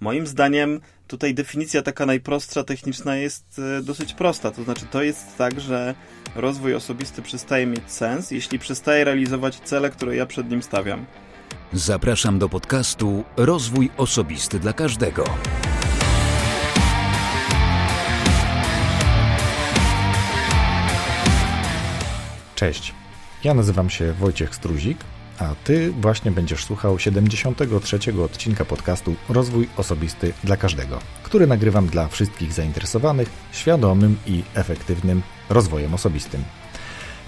Moim zdaniem tutaj definicja taka najprostsza, techniczna jest dosyć prosta. To znaczy, to jest tak, że rozwój osobisty przestaje mieć sens, jeśli przestaje realizować cele, które ja przed nim stawiam. Zapraszam do podcastu Rozwój Osobisty dla Każdego. Cześć, ja nazywam się Wojciech Struzik, a Ty właśnie będziesz słuchał 73. odcinka podcastu Rozwój Osobisty dla Każdego, który nagrywam dla wszystkich zainteresowanych świadomym i efektywnym rozwojem osobistym.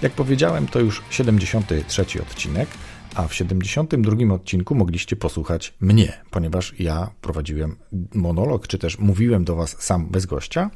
Jak powiedziałem, to już 73. odcinek, a w 72. odcinku mogliście posłuchać mnie, ponieważ ja prowadziłem monolog, czy też mówiłem do Was sam bez gościa,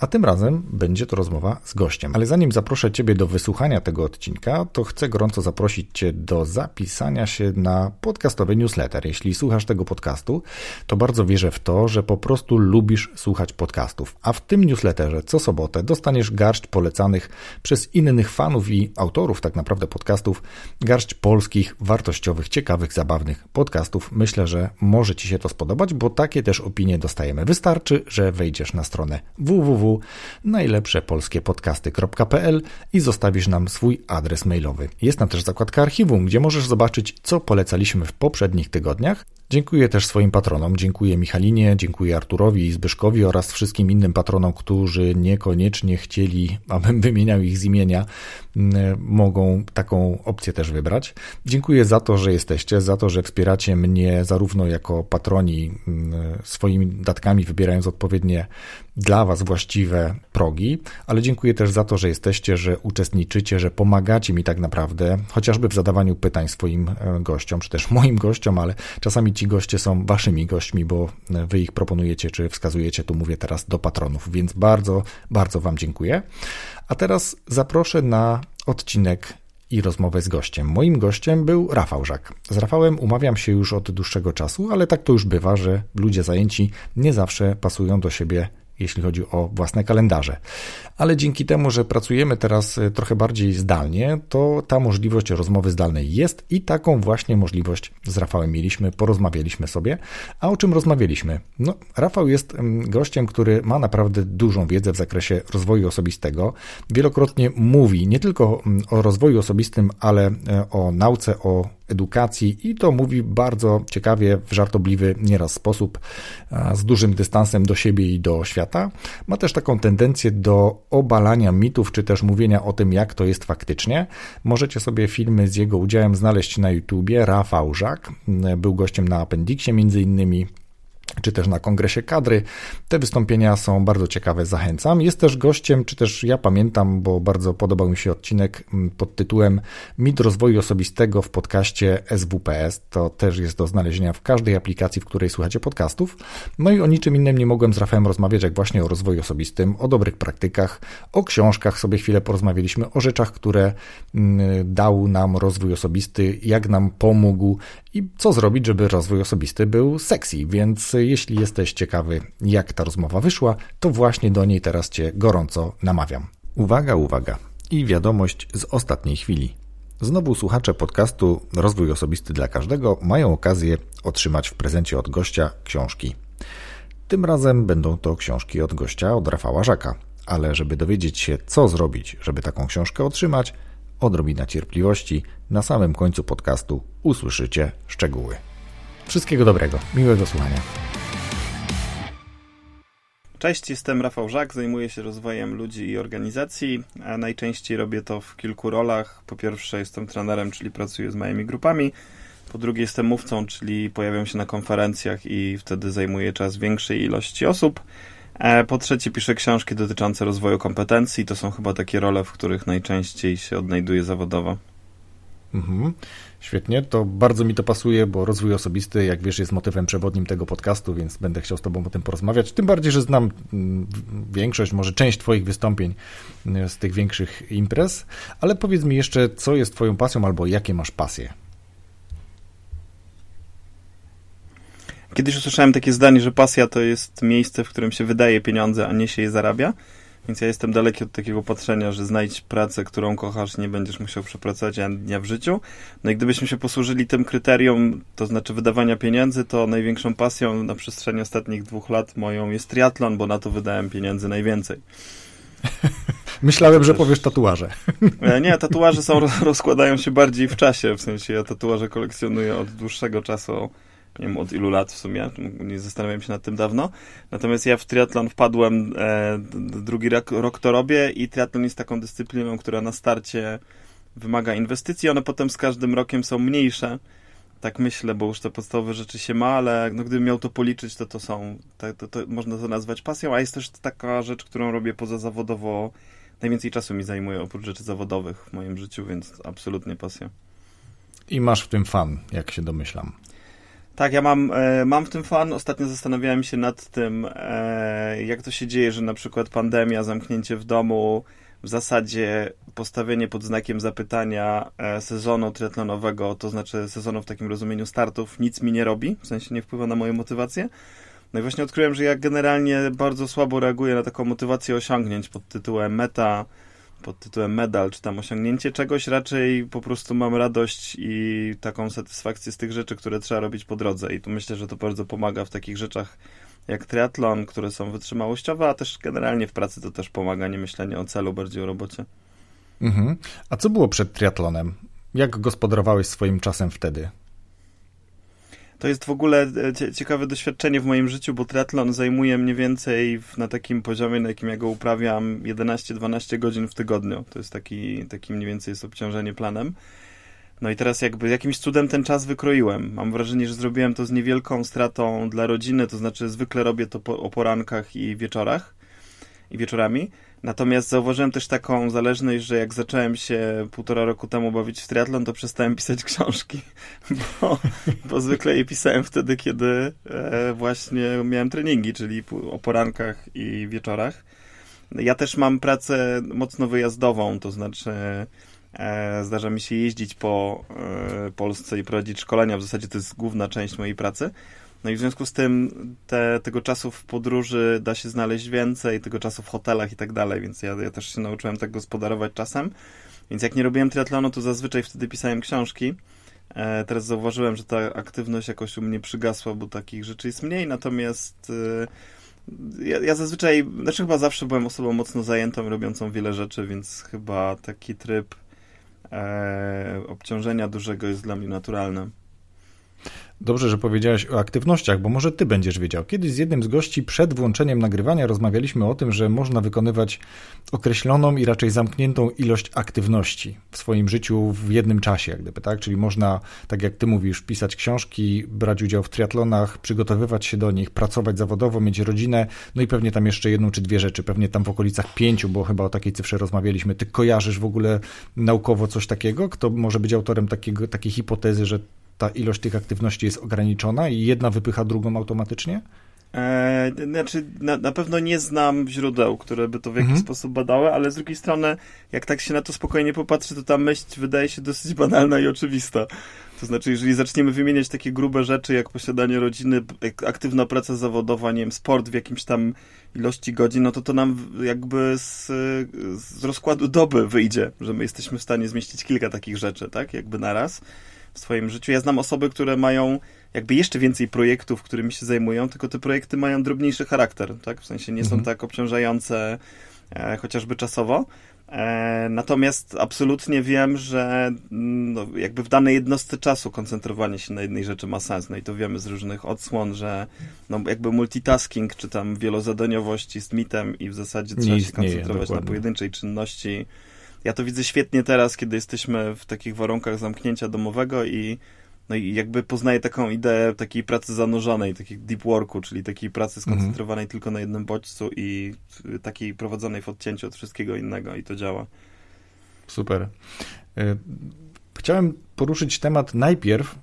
a tym razem będzie to rozmowa z gościem. Ale zanim zaproszę Ciebie do wysłuchania tego odcinka, to chcę gorąco zaprosić Cię do zapisania się na podcastowy newsletter. Jeśli słuchasz tego podcastu, to bardzo wierzę w to, że po prostu lubisz słuchać podcastów, a w tym newsletterze co sobotę dostaniesz garść polecanych przez innych fanów i autorów tak naprawdę podcastów, garść polskich, wartościowych, ciekawych, zabawnych podcastów. Myślę, że może Ci się to spodobać, bo takie też opinie dostajemy. Wystarczy, że wejdziesz na stronę www.najlepszepolskiepodcasty.pl i zostawisz nam swój adres mailowy. Jest tam też zakładka archiwum, gdzie możesz zobaczyć, co polecaliśmy w poprzednich tygodniach. Dziękuję też swoim patronom, dziękuję Michalinie, dziękuję Arturowi i Zbyszkowi oraz wszystkim innym patronom, którzy niekoniecznie chcieli, abym wymieniał ich z imienia, mogą taką opcję też wybrać. Dziękuję za to, że jesteście, za to, że wspieracie mnie zarówno jako patroni swoimi datkami, wybierając odpowiednie dla Was właściwe progi, ale dziękuję też za to, że jesteście, że uczestniczycie, że pomagacie mi tak naprawdę, chociażby w zadawaniu pytań swoim gościom, czy też moim gościom, ale czasami ci goście są waszymi gośćmi, bo wy ich proponujecie, czy wskazujecie, tu mówię teraz do patronów, więc bardzo, bardzo Wam dziękuję. A teraz zaproszę na odcinek i rozmowę z gościem. Moim gościem był Rafał Żak. Z Rafałem umawiam się już od dłuższego czasu, ale tak to już bywa, że ludzie zajęci nie zawsze pasują do siebie, jeśli chodzi o własne kalendarze. Ale dzięki temu, że pracujemy teraz trochę bardziej zdalnie, to ta możliwość rozmowy zdalnej jest i taką właśnie możliwość z Rafałem mieliśmy, porozmawialiśmy sobie. A o czym rozmawialiśmy? No, Rafał jest gościem, który ma naprawdę dużą wiedzę w zakresie rozwoju osobistego. Wielokrotnie mówi nie tylko o rozwoju osobistym, ale o nauce, o edukacji i to mówi bardzo ciekawie, w żartobliwy nieraz sposób, z dużym dystansem do siebie i do świata. Ma też taką tendencję do obalania mitów, czy też mówienia o tym, jak to jest faktycznie. Możecie sobie filmy z jego udziałem znaleźć na YouTubie. Rafał Żak był gościem na Appendixie między innymi, czy też na kongresie kadry. Te wystąpienia są bardzo ciekawe, zachęcam. Jest też gościem, czy też ja pamiętam, bo bardzo podobał mi się odcinek pod tytułem Mit Rozwoju Osobistego w podcaście SWPS. To też jest do znalezienia w każdej aplikacji, w której słuchacie podcastów. No i o niczym innym nie mogłem z Rafałem rozmawiać, jak właśnie o rozwoju osobistym, o dobrych praktykach, o książkach sobie chwilę porozmawialiśmy, o rzeczach, które dał nam rozwój osobisty, jak nam pomógł i co zrobić, żeby rozwój osobisty był sexy, więc jeśli jesteś ciekawy, jak ta rozmowa wyszła, to właśnie do niej teraz Cię gorąco namawiam. Uwaga, uwaga i wiadomość z ostatniej chwili. Znowu słuchacze podcastu Rozwój Osobisty dla Każdego mają okazję otrzymać w prezencie od gościa książki. Tym razem będą to książki od gościa, od Rafała Żaka, ale żeby dowiedzieć się, co zrobić, żeby taką książkę otrzymać, odrobina cierpliwości, na samym końcu podcastu usłyszycie szczegóły. Wszystkiego dobrego, miłego słuchania. Cześć, jestem Rafał Żak, zajmuję się rozwojem ludzi i organizacji, a najczęściej robię to w kilku rolach. Po pierwsze jestem trenerem, czyli pracuję z małymi grupami. Po drugie jestem mówcą, czyli pojawiam się na konferencjach i wtedy zajmuję czas większej ilości osób. Po trzecie piszę książki dotyczące rozwoju kompetencji. To są chyba takie role, w których najczęściej się odnajduję zawodowo. Świetnie, to bardzo mi to pasuje, bo rozwój osobisty, jak wiesz, jest motywem przewodnim tego podcastu, więc będę chciał z Tobą o tym porozmawiać. Tym bardziej, że znam większość, może część Twoich wystąpień z tych większych imprez. Ale powiedz mi jeszcze, co jest Twoją pasją albo jakie masz pasje? Kiedyś usłyszałem takie zdanie, że pasja to jest miejsce, w którym się wydaje pieniądze, a nie się je zarabia. Więc ja jestem daleki od takiego patrzenia, że znajdź pracę, którą kochasz, nie będziesz musiał przepracować ani dnia w życiu. No i gdybyśmy się posłużyli tym kryterium, to znaczy wydawania pieniędzy, to największą pasją na przestrzeni ostatnich 2 lat moją jest triatlon, bo na to wydałem pieniędzy najwięcej. Myślałem, że powiesz tatuaże. Nie, tatuaże rozkładają się bardziej w czasie, w sensie ja tatuaże kolekcjonuję od dłuższego czasu, nie wiem od ilu lat w sumie, nie zastanawiałem się nad tym dawno, natomiast ja w triatlon wpadłem, drugi rok to robię i triatlon jest taką dyscypliną, która na starcie wymaga inwestycji, one potem z każdym rokiem są mniejsze, tak myślę, bo już te podstawowe rzeczy się ma, ale no, gdybym miał to policzyć, to można to nazwać pasją, a jest też taka rzecz, którą robię pozazawodowo, najwięcej czasu mi zajmuje oprócz rzeczy zawodowych w moim życiu, więc absolutnie pasja. I masz w tym fan, jak się domyślam. Tak, ja mam w tym fan. Ostatnio zastanawiałem się nad tym, jak to się dzieje, że na przykład pandemia, zamknięcie w domu, w zasadzie postawienie pod znakiem zapytania sezonu triatlonowego, to znaczy sezonu w takim rozumieniu startów, nic mi nie robi, w sensie nie wpływa na moją motywację. No i właśnie odkryłem, że ja generalnie bardzo słabo reaguję na taką motywację osiągnięć pod tytułem meta, pod tytułem medal, czy tam osiągnięcie czegoś, raczej po prostu mam radość i taką satysfakcję z tych rzeczy, które trzeba robić po drodze i tu myślę, że to bardzo pomaga w takich rzeczach jak triatlon, które są wytrzymałościowe, a też generalnie w pracy to też pomaga, nie myślenie o celu, bardziej o robocie. Mhm. A co było przed triatlonem? Jak gospodarowałeś swoim czasem wtedy? To jest w ogóle ciekawe doświadczenie w moim życiu, bo triatlon zajmuje mniej więcej na takim poziomie, na jakim ja go uprawiam, 11-12 godzin w tygodniu. To jest taki mniej więcej jest obciążenie planem. No i teraz jakby jakimś cudem ten czas wykroiłem. Mam wrażenie, że zrobiłem to z niewielką stratą dla rodziny, to znaczy zwykle robię to o porankach i wieczorach i wieczorami. Natomiast zauważyłem też taką zależność, że jak zacząłem się 1,5 roku temu bawić w triatlon, to przestałem pisać książki, bo zwykle je pisałem wtedy, kiedy właśnie miałem treningi, czyli o porankach i wieczorach. Ja też mam pracę mocno wyjazdową, to znaczy zdarza mi się jeździć po Polsce i prowadzić szkolenia, w zasadzie to jest główna część mojej pracy. No i w związku z tym tego czasu w podróży da się znaleźć więcej, tego czasu w hotelach i tak dalej, więc ja też się nauczyłem tak gospodarować czasem. Więc jak nie robiłem triatlonu, to zazwyczaj wtedy pisałem książki. Teraz zauważyłem, że ta aktywność jakoś u mnie przygasła, bo takich rzeczy jest mniej, natomiast ja zazwyczaj, znaczy chyba zawsze byłem osobą mocno zajętą, robiącą wiele rzeczy, więc chyba taki tryb obciążenia dużego jest dla mnie naturalny. Dobrze, że powiedziałeś o aktywnościach, bo może ty będziesz wiedział. Kiedyś z jednym z gości przed włączeniem nagrywania rozmawialiśmy o tym, że można wykonywać określoną i raczej zamkniętą ilość aktywności w swoim życiu w jednym czasie, jak gdyby, tak? Czyli można, tak jak ty mówisz, pisać książki, brać udział w triatlonach, przygotowywać się do nich, pracować zawodowo, mieć rodzinę, no i pewnie tam jeszcze 1 czy 2 rzeczy, pewnie tam w okolicach 5, bo chyba o takiej cyfrze rozmawialiśmy. Ty kojarzysz w ogóle naukowo coś takiego? Kto może być autorem takiej hipotezy, że ta ilość tych aktywności jest ograniczona i jedna wypycha drugą automatycznie? Znaczy, na pewno nie znam źródeł, które by to w jakiś sposób badały, ale z drugiej strony, jak tak się na to spokojnie popatrzy, to ta myśl wydaje się dosyć banalna i oczywista. To znaczy, jeżeli zaczniemy wymieniać takie grube rzeczy, jak posiadanie rodziny, aktywna praca zawodowa, nie wiem, sport w jakimś tam ilości godzin, no to nam jakby z rozkładu doby wyjdzie, że my jesteśmy w stanie zmieścić kilka takich rzeczy, tak, jakby naraz w swoim życiu. Ja znam osoby, które mają jakby jeszcze więcej projektów, którymi się zajmują, tylko te projekty mają drobniejszy charakter, tak? W sensie nie są tak obciążające chociażby czasowo. Natomiast absolutnie wiem, że jakby w danej jednostce czasu koncentrowanie się na jednej rzeczy ma sens. No i to wiemy z różnych odsłon, że jakby multitasking czy tam wielozadaniowość jest mitem i w zasadzie trzeba się koncentrować dokładnie na pojedynczej czynności. Ja to widzę świetnie teraz, kiedy jesteśmy w takich warunkach zamknięcia domowego i jakby poznaję taką ideę takiej pracy zanurzonej, takiej deep worku, czyli takiej pracy skoncentrowanej tylko na jednym bodźcu i takiej prowadzonej w odcięciu od wszystkiego innego i to działa. Super. Chciałem poruszyć temat najpierw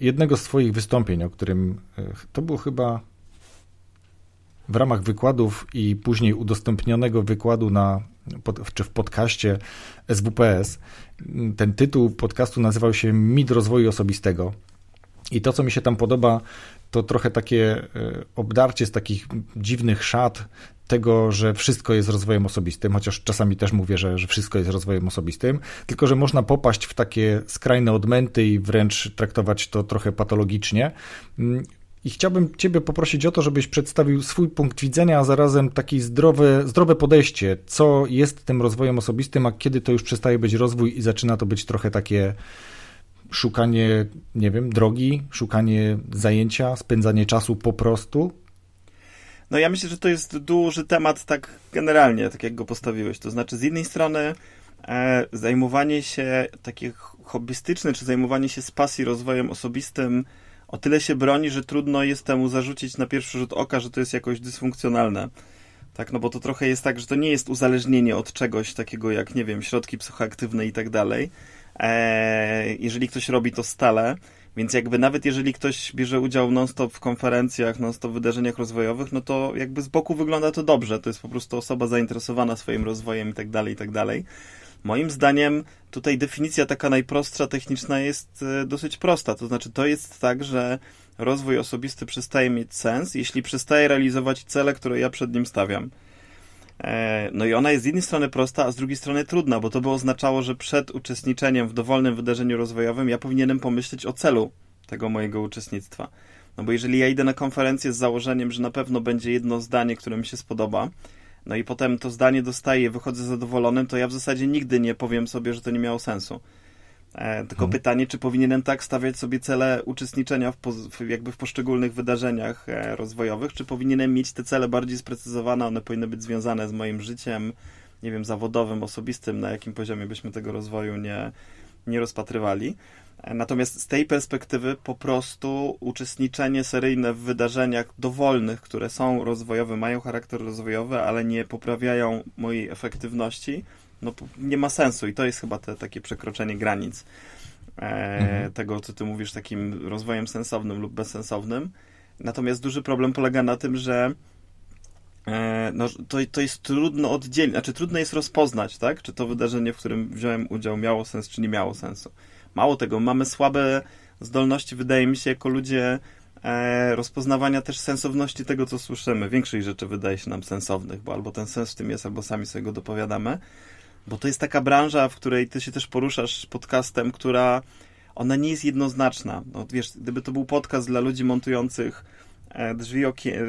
jednego z twoich wystąpień, o którym to było chyba w ramach wykładów i później udostępnionego wykładu czy w podcaście SWPS. Ten tytuł podcastu nazywał się Mit Rozwoju Osobistego. I to, co mi się tam podoba, to trochę takie obdarcie z takich dziwnych szat tego, że wszystko jest rozwojem osobistym, chociaż czasami też mówię, że wszystko jest rozwojem osobistym, tylko że można popaść w takie skrajne odmęty i wręcz traktować to trochę patologicznie. I chciałbym ciebie poprosić o to, żebyś przedstawił swój punkt widzenia, a zarazem takie zdrowe podejście, co jest tym rozwojem osobistym, a kiedy to już przestaje być rozwój i zaczyna to być trochę takie szukanie, nie wiem, drogi, szukanie zajęcia, spędzanie czasu po prostu. No ja myślę, że to jest duży temat tak generalnie, tak jak go postawiłeś. To znaczy z jednej strony zajmowanie się takich hobbystyczne, czy zajmowanie się z pasji rozwojem osobistym o tyle się broni, że trudno jest temu zarzucić na pierwszy rzut oka, że to jest jakoś dysfunkcjonalne. Tak, no bo to trochę jest tak, że to nie jest uzależnienie od czegoś takiego jak, nie wiem, środki psychoaktywne i tak dalej. Jeżeli ktoś robi to stale, więc jakby nawet jeżeli ktoś bierze udział non-stop w konferencjach, non-stop w wydarzeniach rozwojowych, no to jakby z boku wygląda to dobrze. To jest po prostu osoba zainteresowana swoim rozwojem i tak dalej, i tak dalej. Moim zdaniem tutaj definicja taka najprostsza, techniczna jest dosyć prosta. To znaczy to jest tak, że rozwój osobisty przestaje mieć sens, jeśli przestaje realizować cele, które ja przed nim stawiam. No i ona jest z jednej strony prosta, a z drugiej strony trudna, bo to by oznaczało, że przed uczestniczeniem w dowolnym wydarzeniu rozwojowym ja powinienem pomyśleć o celu tego mojego uczestnictwa. No bo jeżeli ja idę na konferencję z założeniem, że na pewno będzie jedno zdanie, które mi się spodoba, no i potem to zdanie dostaję, wychodzę zadowolonym, to ja w zasadzie nigdy nie powiem sobie, że to nie miało sensu. Tylko pytanie, czy powinienem tak stawiać sobie cele uczestniczenia w poszczególnych wydarzeniach rozwojowych, czy powinienem mieć te cele bardziej sprecyzowane, one powinny być związane z moim życiem, nie wiem, zawodowym, osobistym, na jakim poziomie byśmy tego rozwoju nie rozpatrywali. Natomiast z tej perspektywy po prostu uczestniczenie seryjne w wydarzeniach dowolnych, które są rozwojowe, mają charakter rozwojowy, ale nie poprawiają mojej efektywności, no nie ma sensu i to jest chyba takie przekroczenie granic tego, co ty mówisz, takim rozwojem sensownym lub bezsensownym. Natomiast duży problem polega na tym, że to jest trudno oddzielić, znaczy trudno jest rozpoznać, tak? Czy to wydarzenie, w którym wziąłem udział, miało sens, czy nie miało sensu. Mało tego, mamy słabe zdolności, wydaje mi się, jako ludzie rozpoznawania też sensowności tego, co słyszymy. Większych rzeczy wydaje się nam sensownych, bo albo ten sens w tym jest, albo sami sobie go dopowiadamy. Bo to jest taka branża, w której ty się też poruszasz podcastem, która ona nie jest jednoznaczna. No, wiesz, gdyby to był podcast dla ludzi montujących drzwi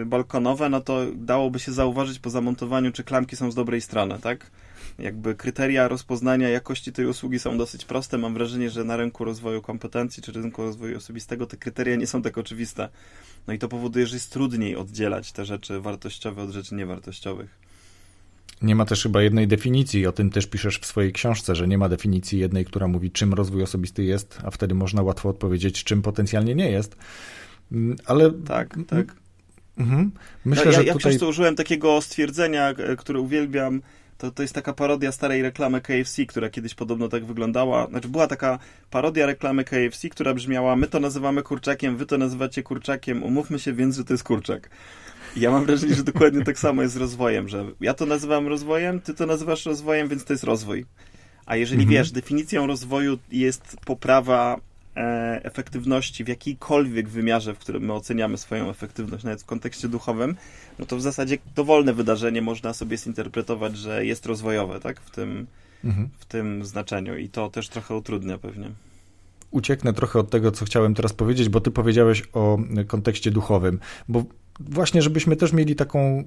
balkonowe, no to dałoby się zauważyć po zamontowaniu, czy klamki są z dobrej strony, tak? Jakby kryteria rozpoznania jakości tej usługi są dosyć proste. Mam wrażenie, że na rynku rozwoju kompetencji czy rynku rozwoju osobistego te kryteria nie są tak oczywiste. No i to powoduje, że jest trudniej oddzielać te rzeczy wartościowe od rzeczy niewartościowych. Nie ma też chyba jednej definicji, o tym też piszesz w swojej książce, że nie ma definicji jednej, która mówi, czym rozwój osobisty jest, a wtedy można łatwo odpowiedzieć, czym potencjalnie nie jest. Ale tak. Myślę, no, ja tutaj... przez to użyłem takiego stwierdzenia, które uwielbiam. To jest taka parodia starej reklamy KFC, która kiedyś podobno tak wyglądała. Znaczy była taka parodia reklamy KFC, która brzmiała: my to nazywamy kurczakiem, wy to nazywacie kurczakiem, umówmy się więc, że to jest kurczak. I ja mam wrażenie, że dokładnie tak samo jest z rozwojem, że ja to nazywam rozwojem, ty to nazywasz rozwojem, więc to jest rozwój. A jeżeli wiesz, definicją rozwoju jest poprawa efektywności w jakiejkolwiek wymiarze, w którym my oceniamy swoją efektywność, nawet w kontekście duchowym, no to w zasadzie dowolne wydarzenie można sobie zinterpretować, że jest rozwojowe, tak? W tym znaczeniu. I to też trochę utrudnia pewnie. Ucieknę trochę od tego, co chciałem teraz powiedzieć, bo ty powiedziałeś o kontekście duchowym, bo właśnie, żebyśmy też mieli taką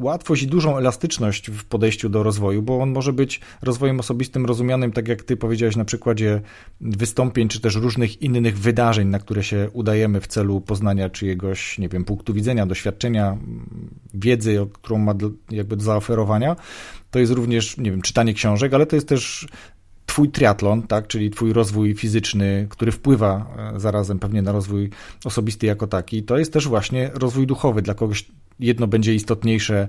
łatwość i dużą elastyczność w podejściu do rozwoju, bo on może być rozwojem osobistym rozumianym, tak jak ty powiedziałeś na przykładzie wystąpień, czy też różnych innych wydarzeń, na które się udajemy w celu poznania czyjegoś, nie wiem, punktu widzenia, doświadczenia, wiedzy, którą ma jakby do zaoferowania. To jest również, nie wiem, czytanie książek, ale to jest też twój triatlon, tak, czyli twój rozwój fizyczny, który wpływa zarazem pewnie na rozwój osobisty jako taki. To jest też właśnie rozwój duchowy. Dla kogoś jedno będzie istotniejsze,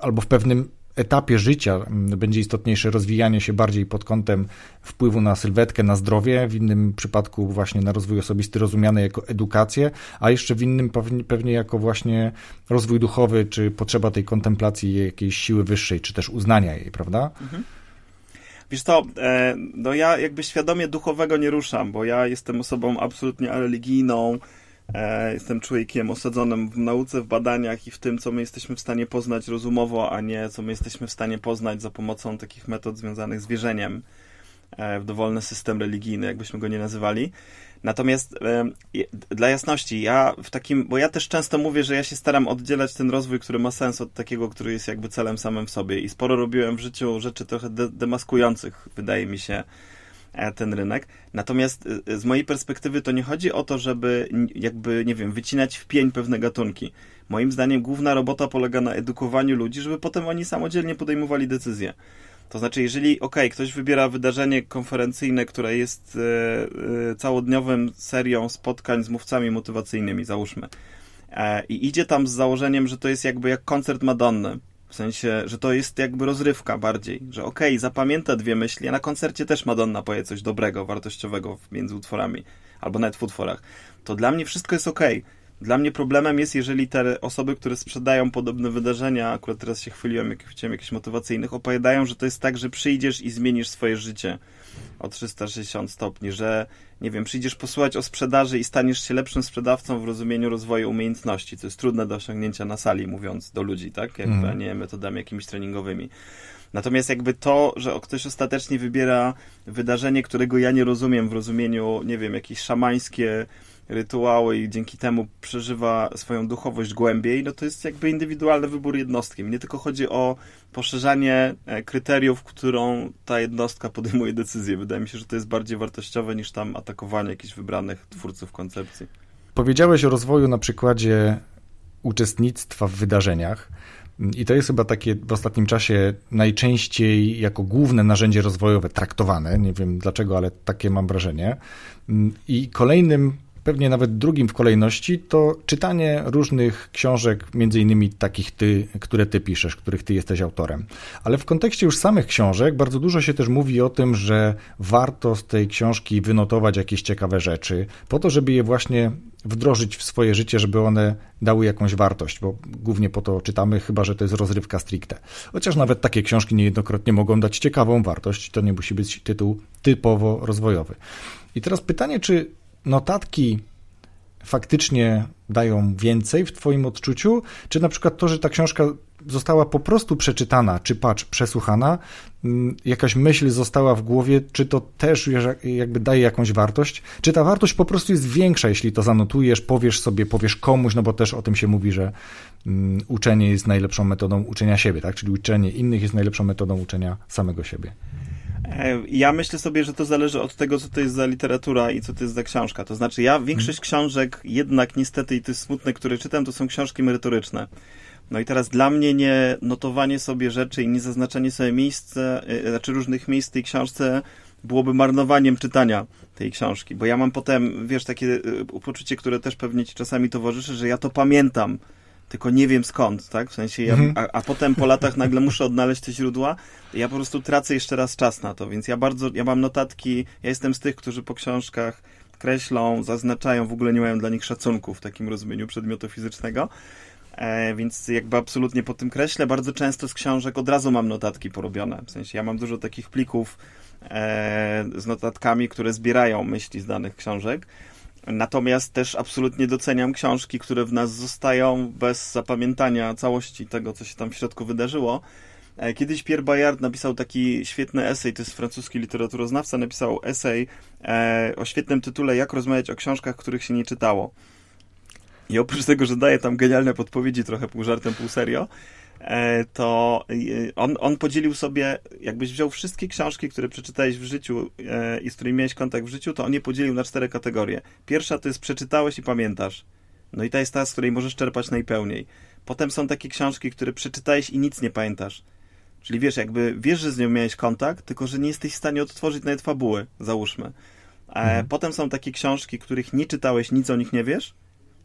albo w pewnym etapie życia będzie istotniejsze rozwijanie się bardziej pod kątem wpływu na sylwetkę, na zdrowie, w innym przypadku właśnie na rozwój osobisty rozumiany jako edukację, a jeszcze w innym pewnie jako właśnie rozwój duchowy, czy potrzeba tej kontemplacji jakiejś siły wyższej, czy też uznania jej, prawda? Mhm. Wiesz co, no ja jakby świadomie duchowego nie ruszam, bo ja jestem osobą absolutnie religijną, Jestem człowiekiem osadzonym w nauce, w badaniach i w tym, co my jesteśmy w stanie poznać rozumowo, a nie co my jesteśmy w stanie poznać za pomocą takich metod związanych z wierzeniem w dowolny system religijny, jakbyśmy go nie nazywali. Natomiast dla jasności, bo ja też często mówię, że ja się staram oddzielać ten rozwój, który ma sens, od takiego, który jest jakby celem samym w sobie, i sporo robiłem w życiu rzeczy trochę demaskujących, wydaje mi się, ten rynek. Natomiast z mojej perspektywy to nie chodzi o to, żeby jakby, nie wiem, wycinać w pień pewne gatunki. Moim zdaniem główna robota polega na edukowaniu ludzi, żeby potem oni samodzielnie podejmowali decyzje. To znaczy, jeżeli ktoś wybiera wydarzenie konferencyjne, które jest całodniową serią spotkań z mówcami motywacyjnymi, załóżmy, i idzie tam z założeniem, że to jest jakby jak koncert Madonny, w sensie, że to jest jakby rozrywka bardziej, że zapamięta dwie myśli, a na koncercie też Madonna powie coś dobrego, wartościowego między utworami, albo nawet w utworach, to dla mnie wszystko jest Dla mnie problemem jest, jeżeli te osoby, które sprzedają podobne wydarzenia, akurat teraz się chwaliłem, jak chciałem jakichś motywacyjnych, opowiadają, że to jest tak, że przyjdziesz i zmienisz swoje życie o 360 stopni, że, nie wiem, przyjdziesz posłuchać o sprzedaży i staniesz się lepszym sprzedawcą w rozumieniu rozwoju umiejętności, co jest trudne do osiągnięcia na sali, mówiąc do ludzi, tak? A nie metodami jakimiś treningowymi. Natomiast to, że ktoś ostatecznie wybiera wydarzenie, którego ja nie rozumiem w rozumieniu, nie wiem, jakieś szamańskie rytuały i dzięki temu przeżywa swoją duchowość głębiej, no to jest indywidualny wybór jednostki. Mnie tylko chodzi o poszerzanie kryteriów, którą ta jednostka podejmuje decyzję. Wydaje mi się, że to jest bardziej wartościowe niż tam atakowanie jakichś wybranych twórców koncepcji. Powiedziałeś o rozwoju na przykładzie uczestnictwa w wydarzeniach. I to jest chyba takie w ostatnim czasie najczęściej jako główne narzędzie rozwojowe traktowane. Nie wiem dlaczego, ale takie mam wrażenie. I kolejnym, pewnie nawet drugim w kolejności, to czytanie różnych książek, między innymi takich, które ty piszesz, których ty jesteś autorem. Ale w kontekście już samych książek bardzo dużo się też mówi o tym, że warto z tej książki wynotować jakieś ciekawe rzeczy, po to, żeby je właśnie wdrożyć w swoje życie, żeby one dały jakąś wartość, bo głównie po to czytamy, chyba że to jest rozrywka stricte. Chociaż nawet takie książki niejednokrotnie mogą dać ciekawą wartość, to nie musi być tytuł typowo rozwojowy. I teraz pytanie, czy notatki faktycznie dają więcej w twoim odczuciu, czy na przykład to, że ta książka została po prostu przeczytana, czy przesłuchana, jakaś myśl została w głowie, czy to też jakby daje jakąś wartość, czy ta wartość po prostu jest większa, jeśli to zanotujesz, powiesz komuś, no bo też o tym się mówi, że uczenie jest najlepszą metodą uczenia siebie, tak? Czyli uczenie innych jest najlepszą metodą uczenia samego siebie. Ja myślę sobie, że to zależy od tego, co to jest za literatura i co to jest za książka. To znaczy, ja większość książek jednak niestety, i to jest smutne, które czytam, to są książki merytoryczne. No i teraz dla mnie nie notowanie sobie rzeczy i nie zaznaczanie sobie różnych miejsc w tej książce byłoby marnowaniem czytania tej książki, bo ja mam potem, takie poczucie, które też pewnie ci czasami towarzyszy, że ja to pamiętam, tylko nie wiem skąd, tak? W sensie a potem po latach nagle muszę odnaleźć te źródła, ja po prostu tracę jeszcze raz czas na to, więc ja mam notatki, ja jestem z tych, którzy po książkach kreślą, zaznaczają, w ogóle nie mają dla nich szacunku w takim rozumieniu przedmiotu fizycznego, więc absolutnie po tym kreślę. Bardzo często z książek od razu mam notatki porobione, w sensie ja mam dużo takich plików z notatkami, które zbierają myśli z danych książek. Natomiast też absolutnie doceniam książki, które w nas zostają bez zapamiętania całości tego, co się tam w środku wydarzyło. Kiedyś Pierre Bayard napisał taki świetny esej, to jest francuski literaturoznawca, napisał esej o świetnym tytule Jak rozmawiać o książkach, których się nie czytało. I oprócz tego, że daje tam genialne podpowiedzi, trochę pół żartem, pół serio, to on podzielił sobie, jakbyś wziął wszystkie książki, które przeczytałeś w życiu i z którymi miałeś kontakt w życiu, to on je podzielił na 4 kategorie. Pierwsza to jest przeczytałeś i pamiętasz. No i ta jest ta, z której możesz czerpać najpełniej. Potem są takie książki, które przeczytałeś i nic nie pamiętasz. Czyli wiesz, że z nią miałeś kontakt, tylko że nie jesteś w stanie odtworzyć nawet fabuły, załóżmy. Potem są takie książki, których nie czytałeś, nic o nich nie wiesz.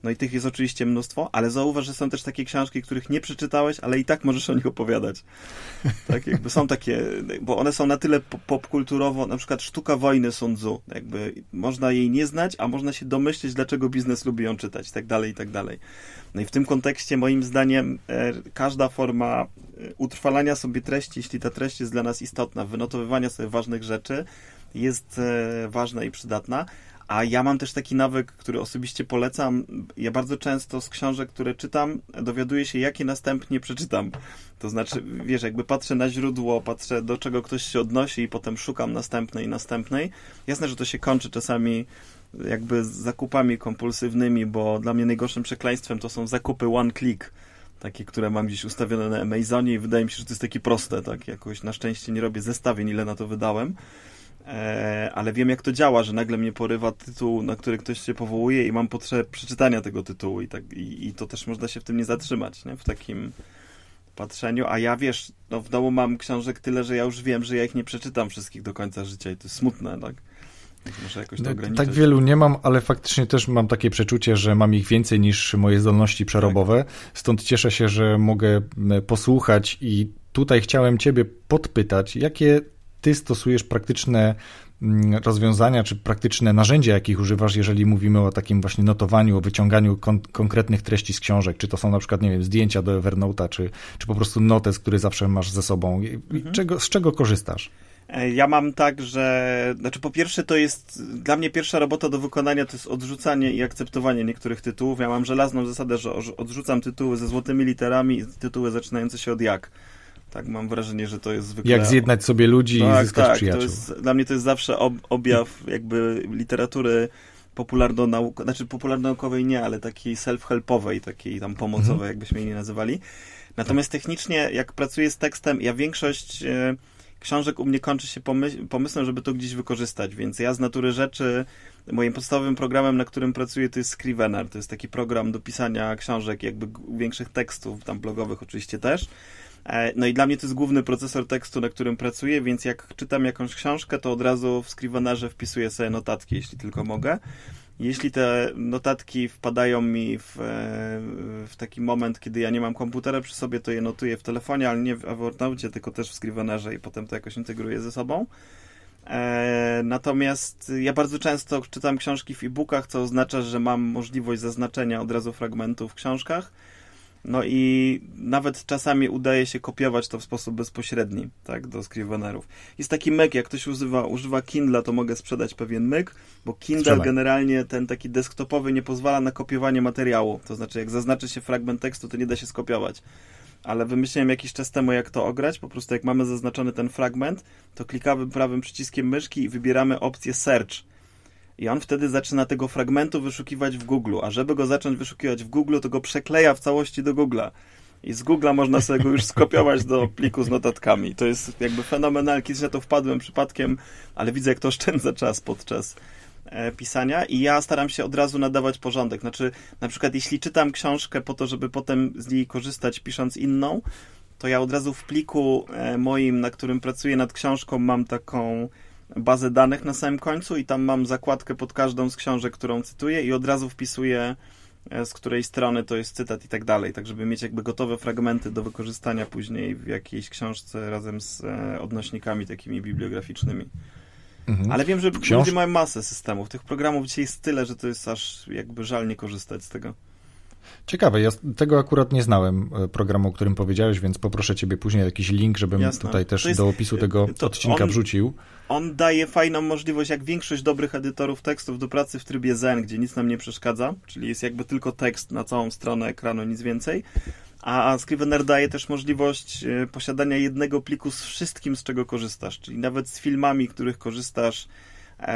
No i tych jest oczywiście mnóstwo, ale zauważ, że są też takie książki, których nie przeczytałeś, ale i tak możesz o nich opowiadać. Tak, są takie, bo one są na tyle popkulturowo, na przykład Sztuka wojny Sun Tzu, można jej nie znać, a można się domyśleć, dlaczego biznes lubi ją czytać, i tak dalej, i tak dalej. No i w tym kontekście, moim zdaniem, każda forma utrwalania sobie treści, jeśli ta treść jest dla nas istotna, wynotowywania sobie ważnych rzeczy, jest ważna i przydatna. A ja mam też taki nawyk, który osobiście polecam. Ja bardzo często z książek, które czytam, dowiaduję się, jakie następnie przeczytam. To znaczy, wiesz, jakby patrzę na źródło, patrzę, do czego ktoś się odnosi i potem szukam następnej. Jasne, że to się kończy czasami jakby zakupami kompulsywnymi, bo dla mnie najgorszym przekleństwem to są zakupy one click, takie, które mam gdzieś ustawione na Amazonie i wydaje mi się, że to jest takie proste, tak? Jakoś na szczęście nie robię zestawień, ile na to wydałem. Ale wiem, jak to działa, że nagle mnie porywa tytuł, na który ktoś się powołuje i mam potrzebę przeczytania tego tytułu i to też można się w tym nie zatrzymać, nie? W takim patrzeniu. A ja, wiesz, no w domu mam książek tyle, że ja już wiem, że ja ich nie przeczytam wszystkich do końca życia i to jest smutne, tak? Muszę jakoś to ograniczyć. Tak wielu nie mam, ale faktycznie też mam takie przeczucie, że mam ich więcej niż moje zdolności przerobowe, stąd cieszę się, że mogę posłuchać i tutaj chciałem ciebie podpytać, jakie ty stosujesz praktyczne rozwiązania, czy praktyczne narzędzia, jakich używasz, jeżeli mówimy o takim właśnie notowaniu, o wyciąganiu konkretnych treści z książek, czy to są na przykład, nie wiem, zdjęcia do Evernota, czy po prostu notes, który zawsze masz ze sobą. Z czego korzystasz? Ja mam tak, że... Znaczy po pierwsze to jest... Dla mnie pierwsza robota do wykonania to jest odrzucanie i akceptowanie niektórych tytułów. Ja mam żelazną zasadę, że odrzucam tytuły ze złotymi literami i tytuły zaczynające się od jak. Tak, mam wrażenie, że to jest zwykle... Jak zjednać sobie ludzi i zyskać przyjaciół. Dla mnie to jest zawsze objaw jakby literatury popularno-naukowej, znaczy popularno-naukowej nie, ale takiej self-helpowej, takiej tam pomocowej, jakbyśmy jej nie nazywali. Natomiast technicznie, jak pracuję z tekstem, ja większość książek u mnie kończy się pomysłem, żeby to gdzieś wykorzystać, więc ja z natury rzeczy, moim podstawowym programem, na którym pracuję, to jest Scrivener, to jest taki program do pisania książek, jakby większych tekstów, tam blogowych oczywiście też. No i dla mnie to jest główny procesor tekstu, na którym pracuję, więc jak czytam jakąś książkę, to od razu w Scrivenerze wpisuję sobie notatki, jeśli tylko mogę. Jeśli te notatki wpadają mi w taki moment, kiedy ja nie mam komputera przy sobie, to je notuję w telefonie, ale nie w Evernote, tylko też w Scrivenerze i potem to jakoś integruję ze sobą. Natomiast ja bardzo często czytam książki w e-bookach, co oznacza, że mam możliwość zaznaczenia od razu fragmentów w książkach. No i nawet czasami udaje się kopiować to w sposób bezpośredni, tak, do Scrivenerów. Jest taki myk, jak ktoś używa Kindle, to mogę sprzedać pewien myk, bo Kindle generalnie ten taki desktopowy nie pozwala na kopiowanie materiału. To znaczy, jak zaznaczy się fragment tekstu, to nie da się skopiować. Ale wymyśliłem jakiś czas temu, jak to ograć. Po prostu jak mamy zaznaczony ten fragment, to klikamy prawym przyciskiem myszki i wybieramy opcję Search. I on wtedy zaczyna tego fragmentu wyszukiwać w Google, a żeby go zacząć wyszukiwać w Google, to go przekleja w całości do Google'a. I z Google'a można sobie go już skopiować do pliku z notatkami. To jest jakby fenomenalne. Kiedyś na to wpadłem przypadkiem, ale widzę, jak to oszczędza czas podczas pisania. I ja staram się od razu nadawać porządek. Znaczy, na przykład jeśli czytam książkę po to, żeby potem z niej korzystać pisząc inną, to ja od razu w pliku moim, na którym pracuję nad książką, mam taką bazę danych na samym końcu i tam mam zakładkę pod każdą z książek, którą cytuję i od razu wpisuję, z której strony to jest cytat i tak dalej, tak żeby mieć jakby gotowe fragmenty do wykorzystania później w jakiejś książce razem z odnośnikami takimi bibliograficznymi. Ale wiem, że ludzie mają masę systemów. Tych programów dzisiaj jest tyle, że to jest aż jakby żal nie korzystać z tego. Ciekawe, ja tego akurat nie znałem programu, o którym powiedziałeś, więc poproszę ciebie później jakiś link, żebym tutaj też do opisu tego odcinka wrzucił. On daje fajną możliwość, jak większość dobrych edytorów tekstów, do pracy w trybie zen, gdzie nic nam nie przeszkadza, czyli jest jakby tylko tekst na całą stronę ekranu, nic więcej. A Scrivener daje też możliwość posiadania jednego pliku z wszystkim, z czego korzystasz, czyli nawet z filmami, których korzystasz,